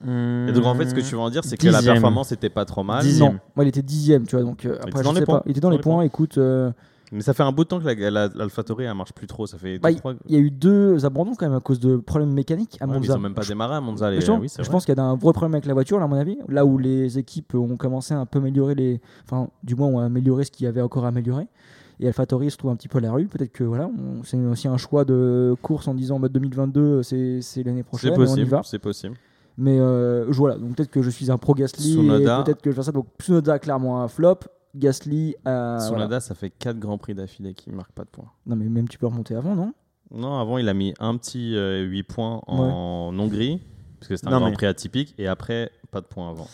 Et donc en fait, ce que tu veux en dire, c'est que la performance était pas trop mal. Non, moi, il était 10e, tu vois. Donc après, je sais pas. Il était dans les points. Écoute. Mais ça fait un beau temps que l'AlphaTauri elle marche plus trop. Ça fait il y a eu 2 abandons quand même à cause de problèmes mécaniques à Monza. Ils ont même pas démarré à Monza. Je pense qu'il y a un vrai problème avec la voiture, là, à mon avis. Là où les équipes ont commencé à un peu améliorer ont amélioré ce qu'il y avait encore à améliorer. Et AlphaTauri se trouve un petit peu à la rue. Peut-être que c'est aussi un choix de course en disant en mode 2022, c'est l'année prochaine. C'est possible. Mais donc peut-être que je suis un pro Gasly. Tsunoda. Et peut-être que je fais ça. Donc Tsunoda clairement un flop. Gasly à. Tsunoda, ça fait 4 grands prix d'affilée qui ne marquent pas de points. Non, mais même tu peux remonter avant, non ? Non, avant, il a mis un petit 8 points en Hongrie, parce que c'était un grand prix atypique, et après, pas de points avant.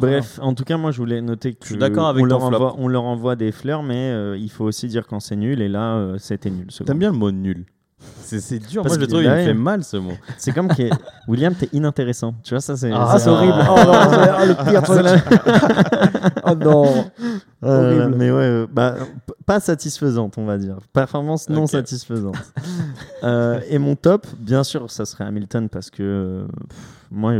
Bref, en tout cas, moi, je voulais noter que. Je suis d'accord avec ton flop. On leur envoie des fleurs, mais il faut aussi dire quand c'est nul, et là, c'était nul. T'aimes bien le mot nul ? C'est dur. Parce moi, je trouve qu'il me fait mal ce mot. C'est comme que William, t'es inintéressant. Tu vois, ça, c'est horrible. Oh non, le pire truc. Oh non. Horrible. Mais ouais, pas satisfaisante, on va dire. Performance non satisfaisante. Et mon top, bien sûr, ça serait Hamilton parce que moi,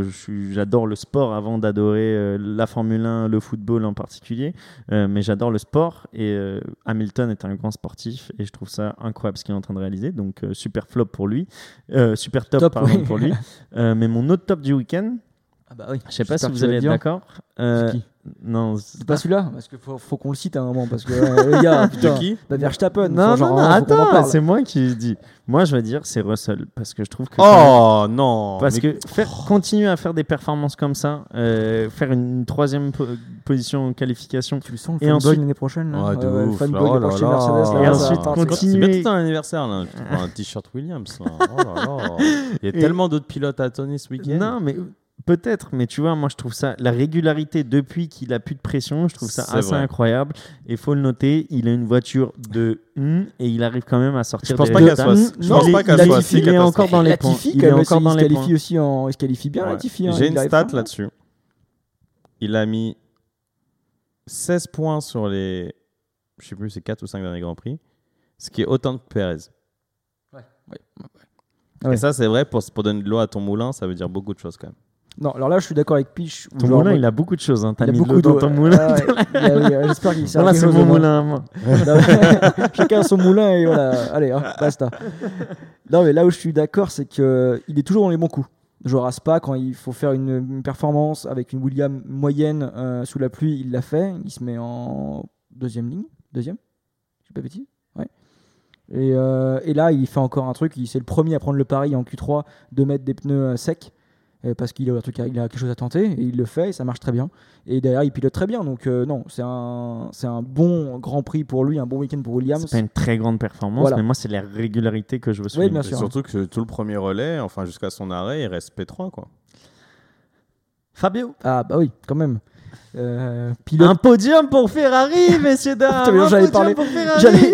j'adore le sport avant d'adorer la Formule 1, le football en particulier. Mais j'adore le sport et Hamilton est un grand sportif et je trouve ça incroyable ce qu'il est en train de réaliser. Donc, super flop pour lui. Super top pardon, pour lui. Mais mon autre top du week-end, je ne sais pas si vous allez être d'accord. Non, c'est pas celui-là parce qu'il faut qu'on le cite à un moment parce que les gars, putain, de qui ? Verstappen. Non, attends, c'est moi qui dis. Moi, je vais dire c'est Russell parce que je trouve que continuer à faire des performances comme ça, faire une 3e position en qualification. Tu le sens le fanboy l'année prochaine là. Ouais, le fanboy l'année prochaine Mercedes là. Et ensuite continuer. C'est bien un anniversaire là, un t-shirt Williams. Il y a tellement d'autres pilotes à tonner ce week-end. Non, mais peut-être, mais tu vois, moi je trouve ça, la régularité depuis qu'il a plus de pression, je trouve ça c'est assez vrai. Incroyable. Et faut le noter, il a une voiture de et il arrive quand même à sortir. Je pense pas qu'elle soit. Je pense pas qu'elle soit. Il est encore dans les points. Il est encore dans les points. Il se qualifie aussi il se qualifie bien. Latifi, j'ai une stat là-dessus. Il a mis 16 points sur les, je sais plus, c'est 4 ou 5 derniers Grands Prix, ce qui est autant que Pérez. Ouais. Et ça, c'est vrai pour donner de l'eau à ton moulin, ça veut dire beaucoup de choses quand même. Non, alors là, je suis d'accord avec Piche. Ton moulin, il a beaucoup de choses. Hein. T'as mis beaucoup dans ton moulin. J'espère qu'il sert à quelque chose. Là, c'est mon moulin à moi. Chacun son moulin et voilà. Allez, basta. Non, mais là où je suis d'accord, c'est qu'il est toujours dans les bons coups. Genre à Spa, quand il faut faire une performance avec une Williams moyenne sous la pluie, il l'a fait. Il se met en 2e ligne. 2e ? Je ne dis pas bêtise ? Ouais. Et là, il fait encore un truc. C'est le premier à prendre le pari en Q3 de mettre des pneus secs. Parce qu'il a, quelque chose à tenter et il le fait et ça marche très bien et derrière il pilote très bien donc c'est un bon grand prix pour lui, un bon week-end pour Williams. C'est pas une très grande performance mais moi c'est la régularité que je veux souligner et surtout que tout le premier relais jusqu'à son arrêt il reste P3 quoi. Fabio quand même Pilote... Un podium pour Ferrari, messieurs dames.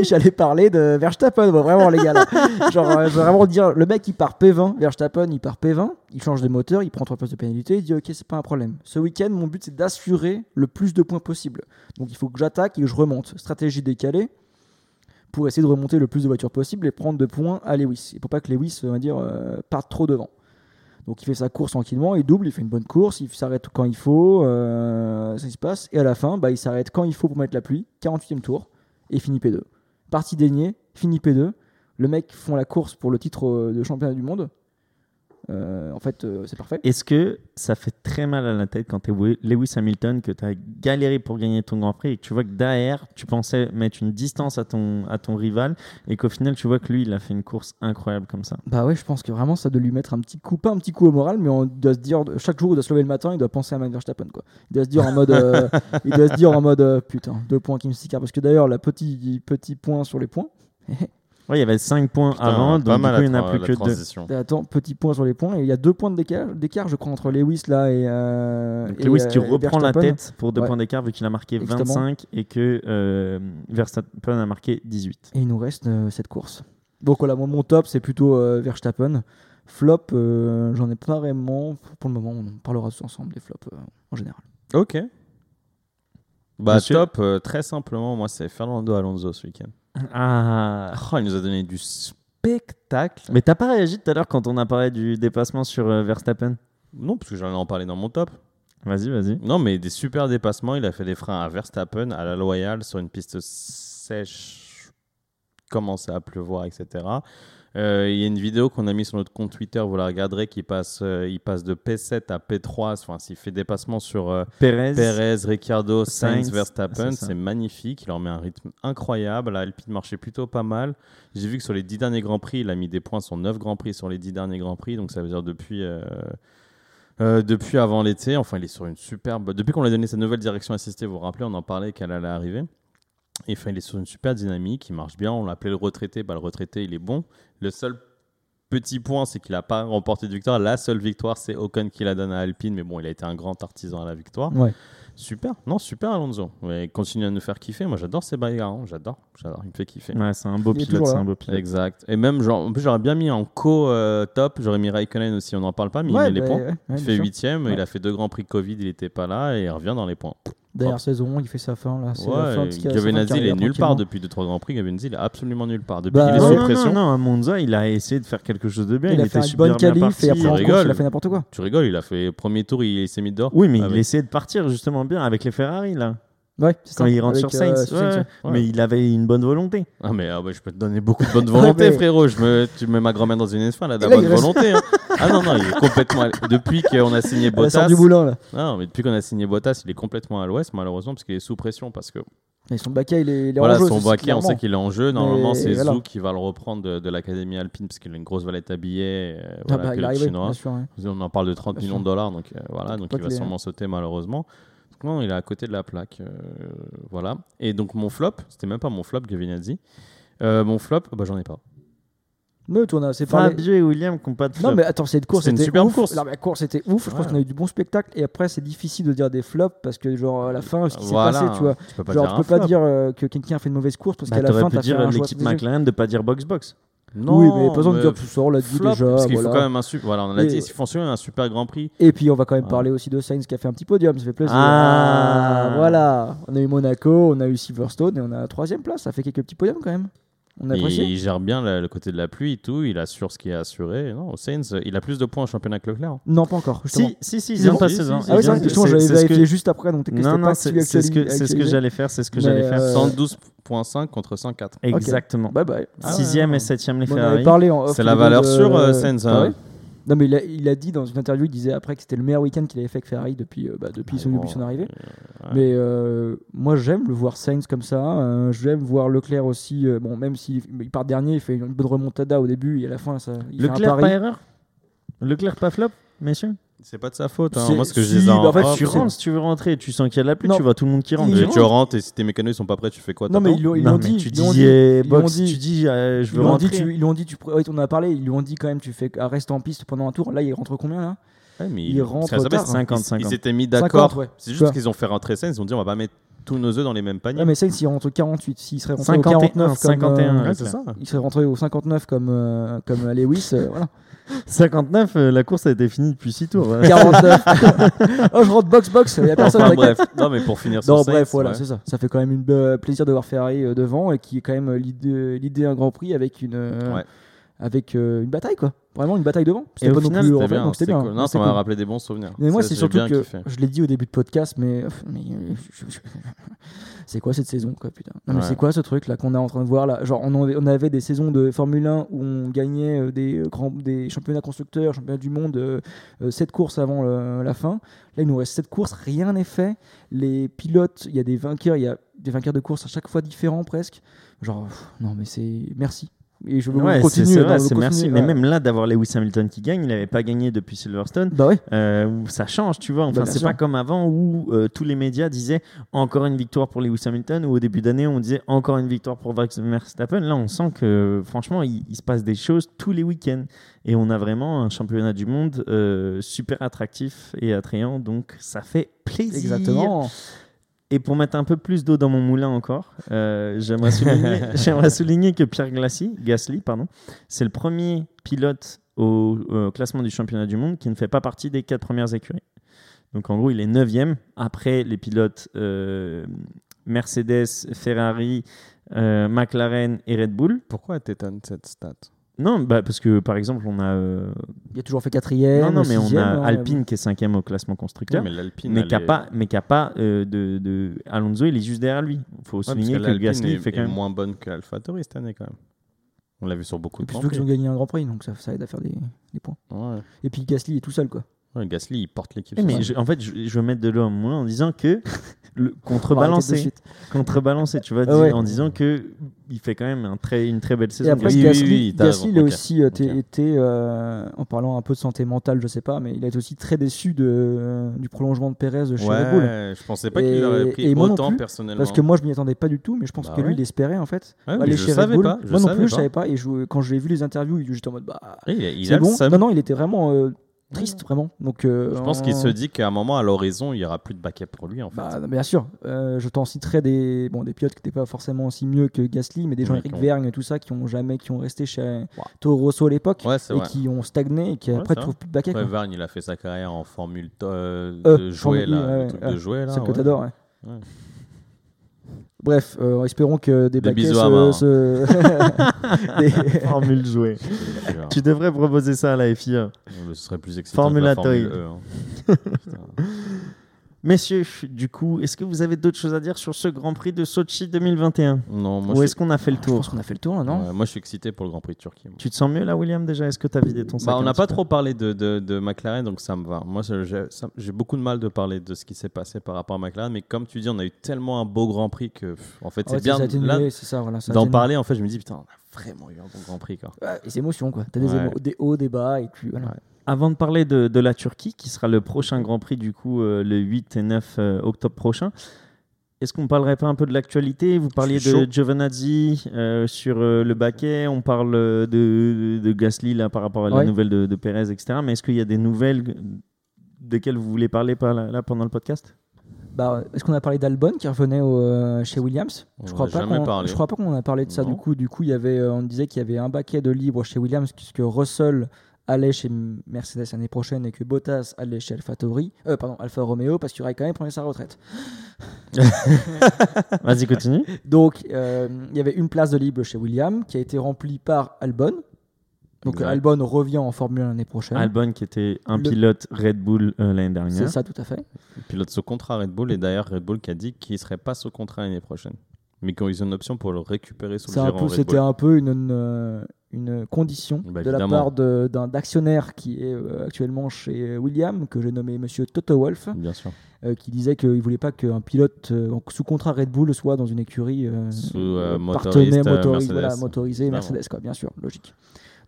J'allais parler de Verstappen, bon, vraiment les gars. Là. Genre, je veux vraiment dire, le mec il part P20, Verstappen il part P20, il change de moteur, il prend 3 places de pénalité, il dit ok, c'est pas un problème. Ce week-end, mon but c'est d'assurer le plus de points possible. Donc il faut que j'attaque et que je remonte. Stratégie décalée pour essayer de remonter le plus de voitures possible et prendre de points à Lewis. Et pour pas que Lewis, on va dire, parte trop devant. Donc il fait sa course tranquillement, il double, il fait une bonne course, il s'arrête quand il faut, ça se passe. Et à la fin, bah, il s'arrête quand il faut pour mettre la pluie, 48e tour, et finit P2. Partie déniée, finit P2. Le mec font la course pour le titre de championnat du monde. En fait, c'est parfait. Est-ce que ça fait très mal à la tête quand t'es Lewis Hamilton, que t'as galéré pour gagner ton Grand Prix et que tu vois que derrière, tu pensais mettre une distance à ton rival et qu'au final, tu vois que lui, il a fait une course incroyable comme ça? Bah ouais, je pense que vraiment, ça doit lui mettre un petit coup, pas un petit coup au moral, mais on doit se dire, chaque jour, il doit se lever le matin, il doit penser à Max Verstappen, quoi. Il doit se dire en mode, putain, 2 points qui me stickent, parce que d'ailleurs, le petit point sur les points. Ouais, il y avait 5 points avant, donc du coup, il n'y en a plus que 2. Attends, petit point sur les points. Il y a 2 points d'écart, je crois, entre Lewis là et. Donc, Lewis qui reprend la tête pour 2 points d'écart, vu qu'il a marqué 25 et que Verstappen a marqué 18. Et il nous reste cette course. Donc voilà, mon top, c'est plutôt Verstappen. Flop, j'en ai pas vraiment. Pour le moment, on parlera tous ensemble des flops en général. Ok. Bah, top, très simplement, moi, c'est Fernando Alonso ce week-end. Ah, oh, il nous a donné du spectacle. Mais t'as pas réagi tout à l'heure quand on a parlé du dépassement sur Verstappen? Non, parce que j'allais en parler dans mon top. Vas-y. Non, mais des super dépassements. Il a fait des freins à Verstappen, à la Loyale, sur une piste sèche, commençait à pleuvoir, etc. Il y a une vidéo qu'on a mise sur notre compte Twitter, vous la regarderez, qui passe, il passe de P7 à P3. Enfin, s'il fait dépassement sur Pérez, Ricciardo, Sainz, Verstappen, c'est magnifique. Il leur met un rythme incroyable. Alpine marchait plutôt pas mal. J'ai vu que sur les 10 derniers Grands Prix, il a mis des points sur 9 Grands Prix sur les 10 derniers Grands Prix. Donc ça veut dire depuis avant l'été. Enfin, il est sur une superbe. Depuis qu'on lui a donné sa nouvelle direction assistée, vous vous rappelez, on en parlait qu'elle allait arriver. Et enfin, il est sur une super dynamique, il marche bien. On l'appelait le retraité, bah, le retraité il est bon. Le seul petit point, c'est qu'il n'a pas remporté de victoire. La seule victoire, c'est Ocon qui la donne à Alpine, mais bon, il a été un grand artisan à la victoire. Ouais. Super Alonso. Il continue à nous faire kiffer. Moi, j'adore ces bagarres, j'adore. Il me fait kiffer. Ouais, c'est un beau pilote. Exact. Et même, genre, en plus, j'aurais bien mis en co-top, j'aurais mis Raikkonen aussi, on n'en parle pas, mais il met les points. Ouais, il fait 8ème, il a fait 2 grands prix Covid, il n'était pas là et il revient dans les points. D'ailleurs, saison, il fait sa fin. Là. C'est la fin, Giovinazzi, il est nulle part depuis 2-3 Grands Prix. Giovinazzi, il est absolument nulle part. Depuis qu'il est sous pression. Non, à Monza, il a essayé de faire quelque chose de bien. Il a fait une bonne qualif et après en course, il a fait n'importe quoi. Tu rigoles, il a fait premier tour, il s'est mis dehors. Oui, mais il essayait de partir justement bien avec les Ferrari, là. Ouais, quand il rentre sur Sainz, mais il avait une bonne volonté. Ah mais je peux te donner beaucoup de bonne volonté, frérot. Tu mets ma grand-mère dans une espoir là, de bonne volonté. Hein. Ah non, il est complètement. Depuis qu'on a signé Bottas, du boulot, là. Non, mais depuis qu'on a signé Bottas, il est complètement à l'ouest malheureusement parce qu'il est sous pression parce que. Et son baquet, il est en jeu. Son baquet, on sait qu'il est en jeu. Normalement, c'est Zhou qui va le reprendre de l'Académie Alpine parce qu'il a une grosse valette à billets. Pilote chinois. On en parle de 30 millions de $, donc voilà, donc il va sûrement sauter malheureusement. Non, il est à côté de la plaque. Voilà. Et donc, mon flop, c'était même pas mon flop, Giovinazzi. Mon flop, j'en ai pas. Mais toi, on a assez parlé. Fabio et Williams qui n'ont pas de flop. Non, mais attends, cette course, c'était une super course. La course était ouf. Je pense qu'on a eu du bon spectacle. Et après, c'est difficile de dire des flops parce que, genre, à la fin, ce qui s'est passé, tu vois. Tu peux pas dire, que quelqu'un a fait une mauvaise course parce qu'à la fin, tu as pu dire l'équipe McLaren de pas dire box-box. Non, oui, mais pas besoin de dire tout ça, on l'a dit déjà. Parce qu'il faut quand même un super. Voilà, on l'a dit, ils font un super Grand Prix. Et puis on va quand même parler aussi de Sainz qui a fait un petit podium, ça fait plaisir. Ah voilà, on a eu Monaco, on a eu Silverstone et on a la 3e place, ça fait quelques petits podiums quand même. On a apprécié. Il gère bien le côté de la pluie et tout, il assure ce qui est assuré. Non, Sainz, il a plus de points en championnat que Leclerc. Non, pas encore. Justement. Si, ils ont pas de saison. Ah oui, j'avais vérifié juste après, donc non, c'est ce que j'allais faire, c'est ce que j'allais faire. 112.5 contre 104. Exactement. Okay. Bye. 6e et 7e les Ferrari. C'est la valeur sûre, Sainz. Non, mais il a dit dans une interview, il disait après que c'était le meilleur week-end qu'il avait fait avec Ferrari depuis son arrivée. Mais moi, j'aime le voir Sainz comme ça. J'aime voir Leclerc aussi. Bon, même s'il part dernier, il fait une bonne remontada au début et à la fin, il Leclerc fait un pari. Leclerc, pas erreur ? Leclerc, pas flop, messieurs ? C'est pas de sa faute. Hein. Moi, ce que je disais, en fait, tu rentres si tu veux rentrer, tu sens qu'il y a de la pluie, tu vois tout le monde qui rentre. Tu rentres et si tes mécanos ils sont pas prêts, tu fais quoi? Non, mais ils l'ont dit. Tu dis, je veux rentrer. Ils l'ont dit. On a parlé. Ils lui ont dit quand même, tu fais, reste en piste pendant un tour. Là, il rentre combien là? Ouais, mais il rentre tard. 50-50. Ils s'étaient mis d'accord. 50, ouais. C'est juste qu'ils ont fait rentrer Sainz. Ils ont dit on va pas mettre tous nos œufs dans les mêmes paniers. Ouais, mais Sainz, il rentre 48. S'il serait rentré 51, au 49 51, comme, c'est ça. Il serait rentré au 59 comme Lewis. Voilà. 59, la course a été finie depuis 6 tours. 49. Oh, je rentre box-box, il n'y a personne. Enfin, bref. Non, mais pour finir sur ça. Bref, voilà, ouais. C'est ça. Ça fait quand même plaisir de voir Ferrari devant et qui est quand même l'idée d'un Grand Prix avec une bataille, quoi. Vraiment une bataille devant. C'était et pas au final, non plus bien, donc c'était bien. Cool. Non, ça m'a rappelé des bons souvenirs. Mais moi, c'est surtout que kiffé. Je l'ai dit au début de podcast, mais c'est quoi cette saison, quoi, putain. Non, mais c'est quoi ce truc là qu'on est en train de voir là. Genre, on avait des saisons de Formule 1 où on gagnait des championnats constructeurs, championnats du monde, 7 courses avant la fin. Là, il nous reste 7 courses, rien n'est fait. Les pilotes, il y a des vainqueurs de courses à chaque fois différents presque. Genre, non, mais c'est merci. Et je veux continuer. Merci. Mais même là, d'avoir Lewis Hamilton qui gagne, il n'avait pas gagné depuis Silverstone. Bah ouais. Ça change, tu vois. Enfin, c'est pas comme avant où tous les médias disaient encore une victoire pour Lewis Hamilton, ou au début d'année on disait encore une victoire pour Verstappen. Là, on sent que franchement, il se passe des choses tous les week-ends, et on a vraiment un championnat du monde super attractif et attrayant. Donc, ça fait plaisir. Exactement. Et pour mettre un peu plus d'eau dans mon moulin encore, j'aimerais souligner que Pierre Gasly, c'est le premier pilote au classement du championnat du monde qui ne fait pas partie des 4 premières écuries. Donc en gros, il est 9e après les pilotes Mercedes, Ferrari, McLaren et Red Bull. Pourquoi t'étonnes cette stat ? Non, parce que par exemple, on a. Il a toujours fait 4e. Non, mais 6e, on a Alpine qui est 5e au classement constructeur. Non, mais l'Alpine. Mais qui n'a pas de. Alonso, il est juste derrière lui. Il faut souligner que Gasly fait quand même. Moins bonne que AlphaTauri cette année, quand même. On l'a vu sur beaucoup de points. Surtout qu'ils ont gagné un grand prix, donc ça aide à faire des points. Ouais. Et puis Gasly est tout seul, quoi. Ouais, Gasly, il porte l'équipe. Mais je veux mettre de l'eau à moi en disant que contrebalancer, tu vois, en disant que il fait quand même une très belle saison. Et après, Gasly, il a aussi été, en parlant un peu de santé mentale, je sais pas, mais il a été aussi très déçu du prolongement de Pérez chez Red Bull. Je pensais pas qu'il aurait pris autant plus, personnellement. Parce que moi, je m'y attendais pas du tout, mais je pense que lui, il espérait en fait aller chez Red Bull. Moi non plus, je savais pas. Et quand j'ai vu les interviews, j'étais en mode c'est bon. Non, il était vraiment triste, vraiment. Donc, je pense qu'il se dit qu'à un moment, à l'horizon, il n'y aura plus de backup pour lui, en fait. Bien sûr. Je t'en citerai des pilotes qui n'étaient pas forcément aussi mieux que Gasly, mais des gens, Eric Vergne et tout ça, qui ont resté chez Toro Rosso à l'époque, et qui ont stagné, et qui après ne trouvent plus de backup. Ouais, Vergne, il a fait sa carrière en Formule de jouer, là. C'est que t'adores, ouais. Bref, espérons que des baquets Formule jouée. Tu devrais proposer ça à la FIA. Ce serait plus excitant. Formulatory. Messieurs, du coup, est-ce que vous avez d'autres choses à dire sur ce Grand Prix de Sochi 2021 ? Non. Est-ce qu'on a fait le tour ? Je pense qu'on a fait le tour, non ? Moi, je suis excité pour le Grand Prix de Turquie. Moi. Tu te sens mieux là, William, déjà ? Est-ce que tu as vidé ton sac ? On n'a pas trop parlé de McLaren, donc ça me va. Moi, j'ai beaucoup de mal de parler de ce qui s'est passé par rapport à McLaren, mais comme tu dis, on a eu tellement un beau Grand Prix que, en fait, c'est bien d'en parler. En fait, je me dis, putain, on a vraiment eu un bon Grand Prix. Quoi. Ouais, les émotions, quoi. Tu as des hauts, des bas, et puis voilà. Ouais. Avant de parler de la Turquie, qui sera le prochain Grand Prix, du coup, le 8 et 9 octobre prochain, est-ce qu'on ne parlerait pas un peu de l'actualité ? Vous parliez de Giovinazzi sur le baquet, on parle de Gasly là, par rapport à la nouvelle de Pérez, etc. Mais est-ce qu'il y a des nouvelles desquelles vous voulez parler là, pendant le podcast ? Est-ce qu'on a parlé d'Albon qui revenait chez Williams ? Je crois pas qu'on a parlé de ça. Du coup, on disait qu'il y avait un baquet de libre chez Williams, puisque Russell allait chez Mercedes l'année prochaine et que Bottas allait chez Alfa Romeo, parce qu'il aurait quand même pris sa retraite. Vas-y, continue. Donc, il y avait une place de libre chez Williams qui a été remplie par Albon. Donc, Albon revient en Formule 1 l'année prochaine. Albon qui était un pilote Red Bull l'année dernière. C'est ça, tout à fait. Pilote sous contrat Red Bull, et d'ailleurs Red Bull qui a dit qu'il ne serait pas sous contrat l'année prochaine. Mais qu'ils ont une option pour le récupérer sous le gérant Red Bull. C'était un peu une condition de la part d'actionnaire qui est actuellement chez Williams, que j'ai nommé monsieur Toto Wolff, qui disait qu'il ne voulait pas qu'un pilote sous contrat Red Bull soit dans une écurie motorisée Mercedes, quoi, bien sûr, logique.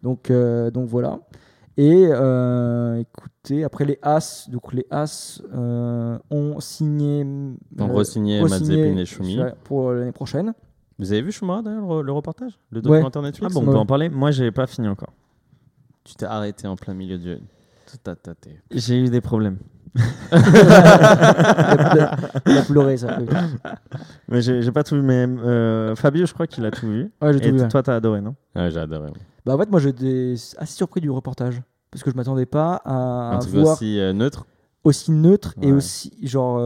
Donc voilà. Et écoutez, après les As ont signé. Ont re-signé Mazepin et Schumi pour l'année prochaine. Vous avez vu Schumacher d'ailleurs, le reportage, le documentaire Netflix ? Ah bon, on peut en parler. Moi, j'avais pas fini encore. Tu t'es arrêté en plein milieu du. J'ai eu des problèmes. Il a pleuré, ça. Mais j'ai pas tout vu, mais Fabio, je crois qu'il a tout vu. Ouais, j'ai tout vu. Et toi, t'as adoré, non ? Ouais, j'ai adoré. Oui. Bah, en fait, moi, j'étais assez surpris du reportage parce que je m'attendais pas à voir aussi neutre. Aussi neutre, ouais. Et aussi genre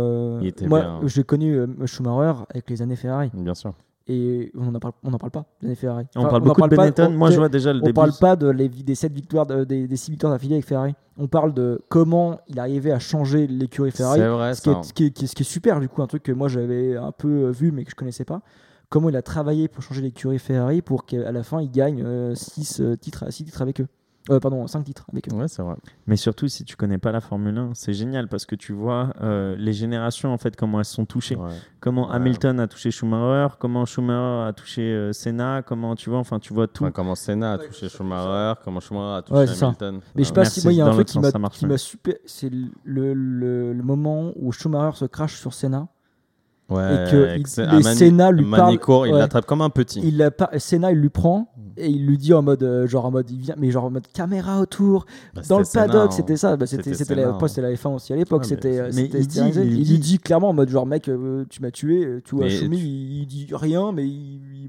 moi bien, hein. J'ai connu Schumacher avec les années Ferrari, bien sûr, et on en parle pas des années Ferrari, enfin, on parle beaucoup de Benetton, moi je vois déjà le début, on parle pas des 7 victoires des 6 victoires d'affilée avec Ferrari, on parle de comment il arrivait à changer l'écurie Ferrari, c'est vrai, ce qui est super, du coup un truc que moi j'avais un peu vu mais que je connaissais pas, comment il a travaillé pour changer l'écurie Ferrari pour qu'à la fin il gagne 6 titres avec eux. 5 titres avec eux. Ouais, c'est vrai. Mais surtout, si tu connais pas la Formule 1, c'est génial parce que tu vois les générations, en fait, comment elles sont touchées. Ouais. Comment Hamilton a touché Schumacher, comment Schumacher a touché Senna, comment tu vois, enfin, tu vois tout. Enfin, comment Senna a touché Schumacher, comment Schumacher a touché Hamilton. Mais je sais pas si moi, il y a un truc qui m'a super. C'est le moment où Schumacher se crache sur Senna. Ouais, et que Senna lui parle. Manicourt, il l'attrape comme un petit. Senna, il lui prend et il lui dit en mode, il vient, mais genre en mode caméra autour, dans le paddock, Senna, c'était ça. Bah, c'était la F1 aussi à l'époque. Ouais, c'était il dit clairement en mode genre mec, tu m'as tué, tu vois, Schumi, il dit rien, mais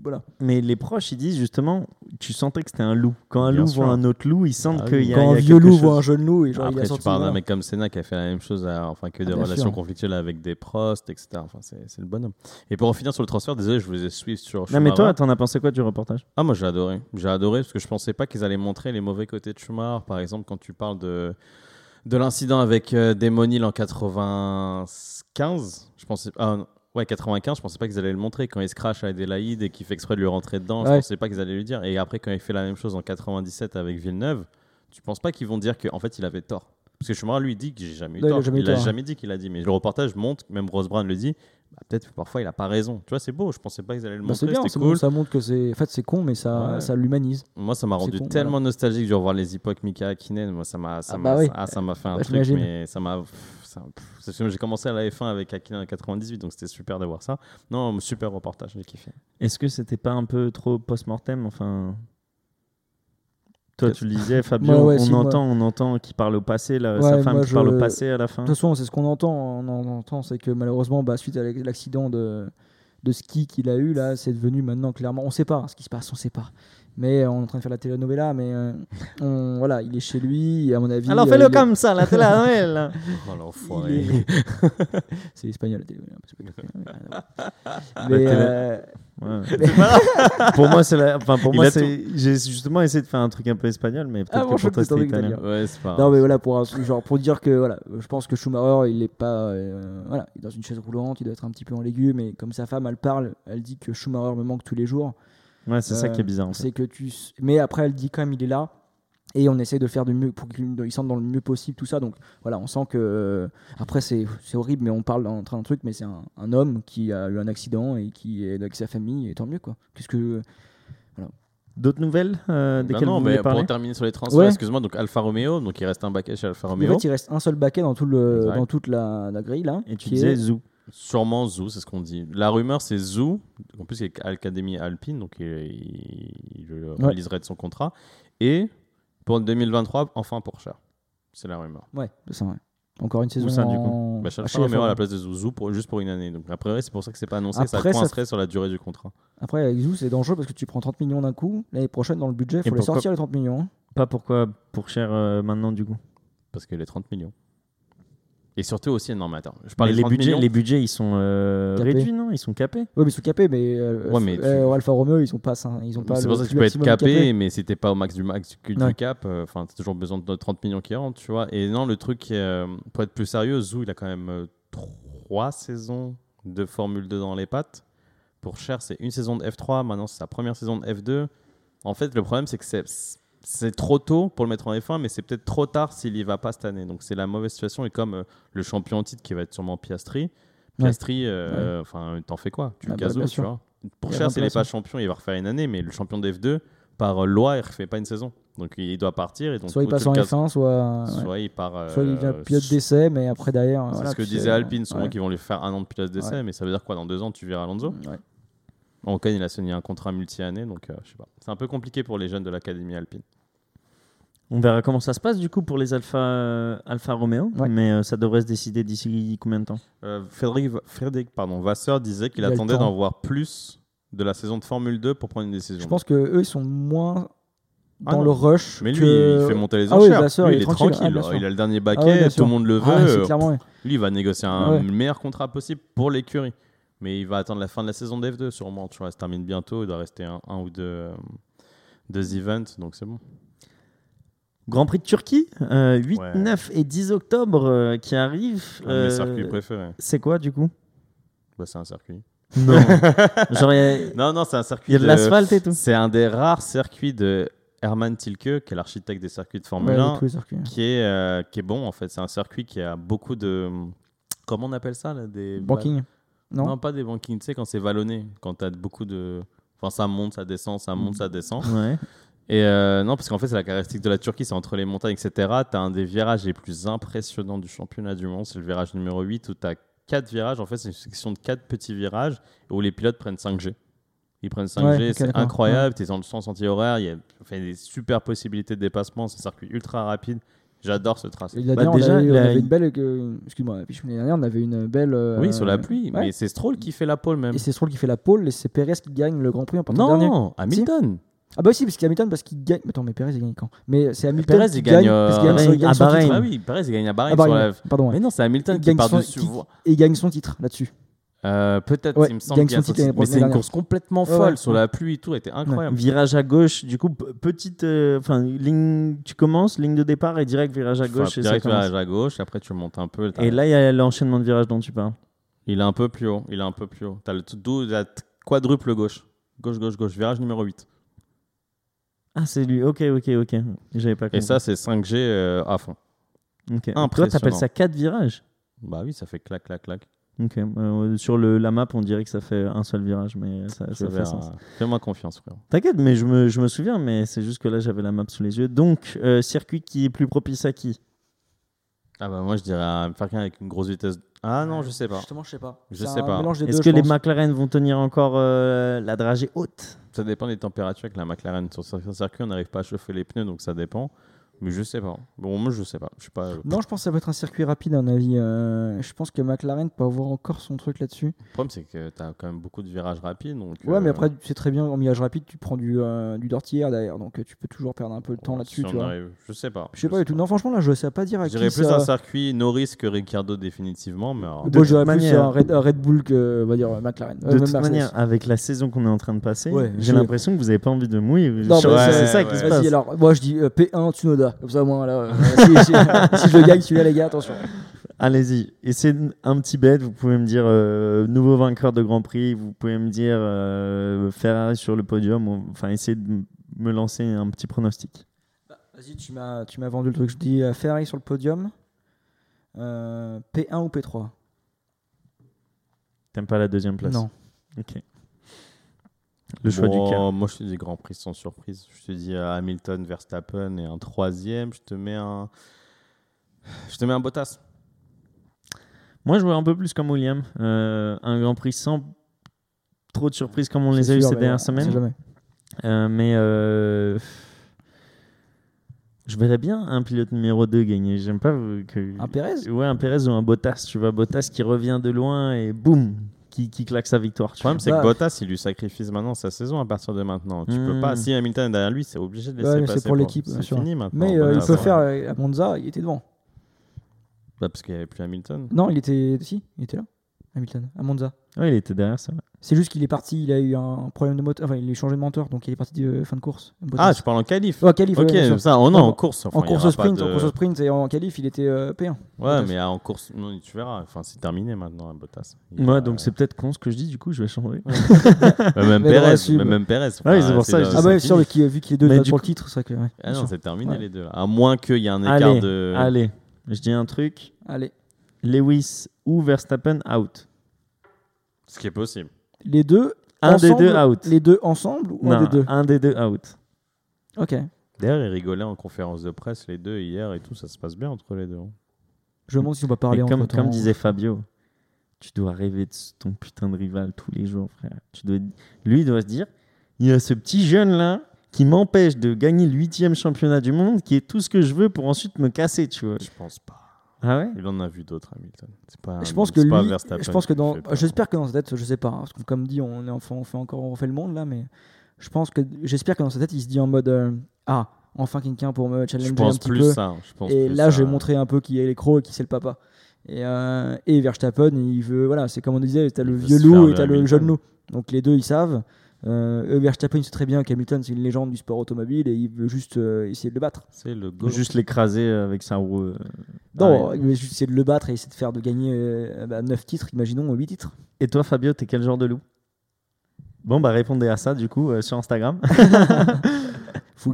voilà. Mais les proches, ils disent justement, tu sentais que c'était un loup. Quand un loup voit un autre loup, il sent qu'il y a quelque chose. Quand un vieux loup voit un jeune loup, et genre il a senti. Après, tu parles d'un mec comme Senna qui a fait la même chose, enfin que des relations conflictuelles avec des Prost, etc. Enfin, c'est le bonhomme. Et pour en finir sur le transfert, désolé, je vous ai suivi sur Schumacher. Non, mais toi, t'en as pensé quoi du reportage ? Ah, moi, j'ai adoré parce que je pensais pas qu'ils allaient montrer les mauvais côtés de Schumacher. Par exemple, quand tu parles de l'incident avec Desmonil en 95, je pensais... Ah, non. Ouais, 95, je pensais pas qu'ils allaient le montrer. Quand il se crache à Adélaïde et qu'il fait exprès de lui rentrer dedans, je pensais pas qu'ils allaient lui dire. Et après, quand il fait la même chose en 97 avec Villeneuve, tu penses pas qu'ils vont dire qu'en fait, il avait tort ? Parce que Schumacher lui dit que j'ai jamais eu tort. Il a jamais dit qu'il a dit. Mais le reportage montre, même Ross Brown le dit, bah, peut-être que parfois il a pas raison. Tu vois, c'est beau. Je pensais pas qu'ils allaient le montrer. C'est bien, c'est cool. Bon, ça montre que c'est. En fait, c'est con, mais ça l'humanise. Moi, ça m'a rendu tellement nostalgique de revoir les époques Mika Hakkinen. Moi, ça m'a fait un truc, j'imagine. Mais ça m'a. Parce que j'ai commencé à la F1 avec Hakkinen en 98, donc c'était super de voir ça. Non, super reportage, j'ai kiffé. Est-ce que c'était pas un peu trop post-mortem, enfin? Toi, tu le disais, Fabio, moi, on entend qu'il parle au passé, sa femme qui parle au passé à la fin. De toute façon, c'est ce qu'on entend. C'est que malheureusement, suite à l'accident de ski qu'il a eu, là, c'est devenu maintenant clairement. On ne sait pas ce qui se passe, on ne sait pas. Mais on est en train de faire la telenovela, mais voilà, il est chez lui, et à mon avis. Alors fais-le comme ça, la telenovela. Oh l'enfoiré. C'est espagnol, la telenovela. Mais pour moi, c'est la. Enfin, pour moi, c'est. J'ai justement essayé de faire un truc un peu espagnol, mais peut-être que pour toi, c'est italien. Ouais, c'est pas. Non, mais voilà, pour dire que voilà, je pense que Schumacher, il est pas. Voilà, il est dans une chaise roulante, il doit être un petit peu en légume, et comme sa femme, elle parle, elle dit que Schumacher me manque tous les jours. Ouais, c'est ça qui est bizarre. En fait. Mais après, elle dit quand même il est là et on essaie de faire du mieux pour qu'il sente dans le mieux possible tout ça. Donc voilà, on sent que après c'est horrible, mais on parle en train d'un truc, mais c'est un homme qui a eu un accident et qui est avec sa famille et tant mieux quoi. Qu'est-ce que voilà. D'autres nouvelles desquelles vous voulez parler ? Pour terminer sur les transferts, excuse-moi, donc Alfa Romeo, donc il reste un baquet chez Alfa Romeo. En fait, il reste un seul baquet dans toute la grille là. Et tu disais Zhou. Sûrement Zhou, c'est ce qu'on dit. La rumeur, c'est Zhou. En plus, il est à l'Académie Alpine, donc il réaliserait de son contrat. Et pour 2023, enfin pour Cher. C'est la rumeur. Ouais, c'est vrai. Encore une saison. Où ça, du coup Cher Romero à la place de Zhou juste pour une année. Donc, après, c'est pour ça que c'est pas annoncé. Après, ça coincerait sur la durée du contrat. Après, avec Zhou, c'est dangereux parce que tu prends 30 millions d'un coup. L'année prochaine, dans le budget, il faut les sortir les 30 millions. Hein. Pas pourquoi pour Cher maintenant, du coup ? Parce que les 30 millions. Et surtout aussi, non mais attends, je parlais des budgets. Les budgets, ils sont réduits, non ? Ils sont capés. Oui, mais ils sont capés, mais, Alfa Romeo, ils sont pas. Ils ont pas c'est pour ça que tu peux être capé, mais si t'es pas au max du cap, enfin, t'as toujours besoin de 30 millions qui rentrent, tu vois. Et non, le truc, pour être plus sérieux, Zhou, il a quand même 3 saisons de Formule 2 dans les pattes. Pour Cher, c'est une saison de F3, maintenant c'est sa première saison de F2. En fait, le problème, c'est que c'est trop tôt pour le mettre en F1, mais c'est peut-être trop tard s'il y va pas cette année. Donc c'est la mauvaise situation. Et comme le champion en titre qui va être sûrement Piastri, t'en fais quoi ? Tu le gazes, tu vois. Pour Cher, s'il n'est pas champion, il va refaire une année, mais le champion de F2, par loi, il refait pas une saison. Donc il doit partir. Et donc, soit il passe en F1, soit il part. Soit il devient pilote d'essai, mais après derrière. C'est ce que disait Alpine, souvent qu'ils vont lui faire un an de pilote d'essai, mais ça veut dire quoi ? Dans 2 ans, tu verras Alonso ? Ouais. En Ocon, il a signé un contrat multi-année, donc je sais pas. C'est un peu compliqué pour les jeunes de l'Académie Alpine. On verra comment ça se passe du coup pour les Alfa Romeo, ouais. Mais ça devrait se décider d'ici combien de temps ? Frédéric Vasseur disait qu'il attendait d'en voir plus de la saison de Formule 2 pour prendre une décision. Je pense qu'eux, ils sont moins dans le rush. Mais lui, il fait monter les enchères. Lui, il est tranquille. Il a le dernier baquet, tout le monde le veut. Lui, il va négocier le meilleur contrat possible pour l'écurie. Mais il va attendre la fin de la saison de F2 sûrement. Tu vois, elle se termine bientôt, il doit rester un ou deux events, donc c'est bon. Grand Prix de Turquie, 8, ouais. 9 et 10 octobre qui arrivent. Mes circuits préférés. C'est quoi du coup ? Bah, c'est un circuit. Non. Genre, non, c'est un circuit. Il y a de l'asphalte et tout. C'est un des rares circuits de Hermann Tilke, qui est l'architecte des circuits de Formule 1, qui est bon en fait. C'est un circuit qui a beaucoup de. Comment on appelle ça là, des banking. Non, pas des bankings, tu sais, quand c'est vallonné, quand t'as beaucoup de. Enfin, ça monte, ça descend. Ouais. Et non, parce qu'en fait, c'est la caractéristique de la Turquie, c'est entre les montagnes, etc. T'as un des virages les plus impressionnants du championnat du monde, c'est le virage numéro 8, où t'as 4 virages. En fait, c'est une section de 4 petits virages où les pilotes prennent 5G. Ils prennent 5G, ouais, c'est incroyable, ouais. T'es dans le sens anti-horaire, il y a des super possibilités de dépassement, c'est un circuit ultra rapide. J'adore ce tracé. On avait une belle. Excuse-moi, l'année dernière, on avait une belle. Oui, sur la pluie, ouais. Mais c'est Stroll qui fait la pole même. Et c'est Stroll qui fait la pole, et c'est Pérez qui gagne le Grand Prix en partant dernier. Non, Hamilton. Si. Ah bah si, parce qu'il Hamilton parce qu'il gagne. Attends, mais Pérez il gagne quand ? Mais c'est Hamilton. Pérez il gagne à Bahreïn. Ah oui, Pérez il gagne à Bahreïn. Pardon. Mais non, c'est Hamilton qui part dessus. Et il gagne son titre là-dessus. Peut-être, ouais, il me semble bien. Mais c'est une course complètement folle sur la pluie et tout, était incroyable. Ouais. Virage à gauche, du coup, petite. Enfin, ligne, tu commences, ligne de départ et direct virage à gauche. Direct virage à gauche, après tu montes un peu. Et là, il y a l'enchaînement de virages dont tu parles. Il est un peu plus haut. T'as la quadruple gauche. Gauche, virage numéro 8. Ah, c'est lui, ok. J'avais pas compris. Et ça, c'est 5G à fond. Okay. Impressionnant. Toi, t'appelles ça 4 virages ? Bah oui, ça fait clac. Ok, sur la map, on dirait que ça fait un seul virage, mais ça fait sens. Fais-moi confiance, frère. T'inquiète, mais je me souviens, mais c'est juste que là, j'avais la map sous les yeux. Donc, circuit qui est plus propice à qui ? Ah bah moi, je dirais à quelqu'un avec une grosse vitesse. Ah non, je sais pas. Justement, je sais pas. Est-ce que les McLaren vont tenir encore la dragée haute ? Ça dépend des températures avec la McLaren. Sur certains circuits, on n'arrive pas à chauffer les pneus, donc ça dépend. Mais je sais pas. Bon, moi, je sais pas. Je suis pas. Non, je pense que ça va être un circuit rapide, à mon avis. Je pense que McLaren peut avoir encore son truc là-dessus. Le problème, c'est que t'as quand même beaucoup de virages rapides. Donc, ouais, mais après, c'est très bien. En virage rapide, tu prends du dirty air derrière. Donc, tu peux toujours perdre un peu de temps là-dessus. Tu vois. Je sais pas. Tout. Non, franchement, là, je sais pas dire à qui ça. Je dirais plus un circuit Norris que Ricciardo, définitivement. Mais alors... Moi, j'aurais plus un Red Bull que, on va dire, McLaren. De toute manière, avec la saison qu'on est en train de passer, j'ai l'impression que vous avez pas envie de mouiller. Non, c'est ça qui se passe. Alors, moi, je dis P1, Tsunoda. Comme ça, moi, là, si je gagne celui-là, les gars, attention. Allez-y. Et c'est un petit bet. Vous pouvez me dire nouveau vainqueur de Grand Prix. Vous pouvez me dire Ferrari sur le podium. Enfin, essayez de me lancer un petit pronostic. Bah, vas-y, tu m'as vendu le truc. Je dis Ferrari sur le podium. P1 ou P3 ? T'aimes pas la deuxième place ? Non. Ok. Le choix du cas. Moi, je te dis Grand Prix sans surprise. Je te dis Hamilton, Verstappen et un troisième. Je te mets un Bottas. Moi, je vois un peu plus comme Williams. Un Grand Prix sans trop de surprises comme on les a eu ces dernières semaines. Mais je verrais bien un pilote numéro 2 gagner. J'aime pas que... Un Pérez ? Ouais, un Pérez ou un Bottas. Tu vois, Bottas qui revient de loin et boum, qui claque sa victoire. Le problème, c'est que Bottas, il lui sacrifie maintenant sa saison à partir de maintenant. Tu peux pas. Si Hamilton est derrière lui, c'est obligé de laisser passer. C'est pour l'équipe. C'est fini maintenant. Mais il peut faire à Monza, il était devant. Bah, parce qu'il n'y avait plus Hamilton. Non, il était là. Hamilton, à Monza. Oui, il était derrière, ça. C'est juste qu'il est parti, il a eu un problème de moteur, enfin il a changé de moteur, donc il est parti de fin de course. Bottas. Ah, tu parles en qualif. Ouais, qualif. Ok, en course. Enfin, en course au sprint, et en qualif, il était P1. Ouais, Bottas. Mais en course, non, tu verras, enfin c'est terminé maintenant, Bottas. Donc c'est peut-être con ce que je dis, du coup je vais changer. Même Pérez. Oui, c'est pour ça. Ah bah sûr, vu qu'il est deux sur le titre, c'est vrai que. Ah non, c'est terminé les deux. À moins qu'il y ait un écart de. Allez, je dis un truc. Allez. Lewis ou Verstappen out. Ce qui est possible. Les deux, un ensemble, des deux out. Les deux ensemble ou non, un des deux ? Un des deux out. Ok. D'ailleurs, ils rigolaient en conférence de presse, les deux, hier et tout, ça se passe bien entre les deux. Je me demande si on va parler entre temps. Comme disait Fabio, tu dois rêver de ton putain de rival tous les jours, frère. Lui, il doit se dire, il y a ce petit jeune-là qui m'empêche de gagner le 8e championnat du monde, qui est tout ce que je veux pour ensuite me casser, tu vois. Je pense pas. Ah ouais, il en a vu d'autres, Hamilton. C'est pas, je pense que lui, je pense que dans, j'espère que dans sa tête, je sais pas, hein, parce que comme dit, on refait le monde là, mais je pense que, j'espère que dans sa tête, il se dit en mode, ah, enfin quelqu'un pour me challenger un petit peu. Ça, je pense et plus là, ça. Je vais montrer un peu qui est l'écro et qui c'est le papa. Et Verstappen, il veut, voilà, c'est comme on disait, t'as le vieux loup et t'as le jeune loup. Donc les deux, ils savent. Verstappen sait très bien qu'Hamilton c'est une légende du sport automobile et il veut juste essayer de le battre. C'est le go. Juste l'écraser avec sa roue. Non, il veut juste essayer de le battre et essayer de faire de gagner 9 titres, imaginons 8 titres. Et toi, Fabio, t'es quel genre de loup? Bon, bah répondez à ça du coup sur Instagram.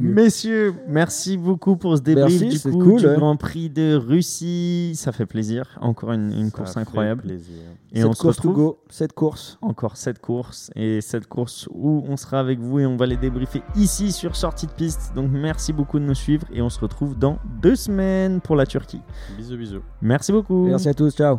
Messieurs, merci beaucoup pour ce débrief du Grand Prix de Russie. Ça fait plaisir. Encore une course incroyable. Et on se retrouve 7 courses. Encore 7 courses. Et 7 courses où on sera avec vous et on va les débriefer ici sur Sortie de Piste. Donc merci beaucoup de nous suivre et on se retrouve dans 2 semaines pour la Turquie. Bisous, bisous. Merci beaucoup. Merci à tous. Ciao.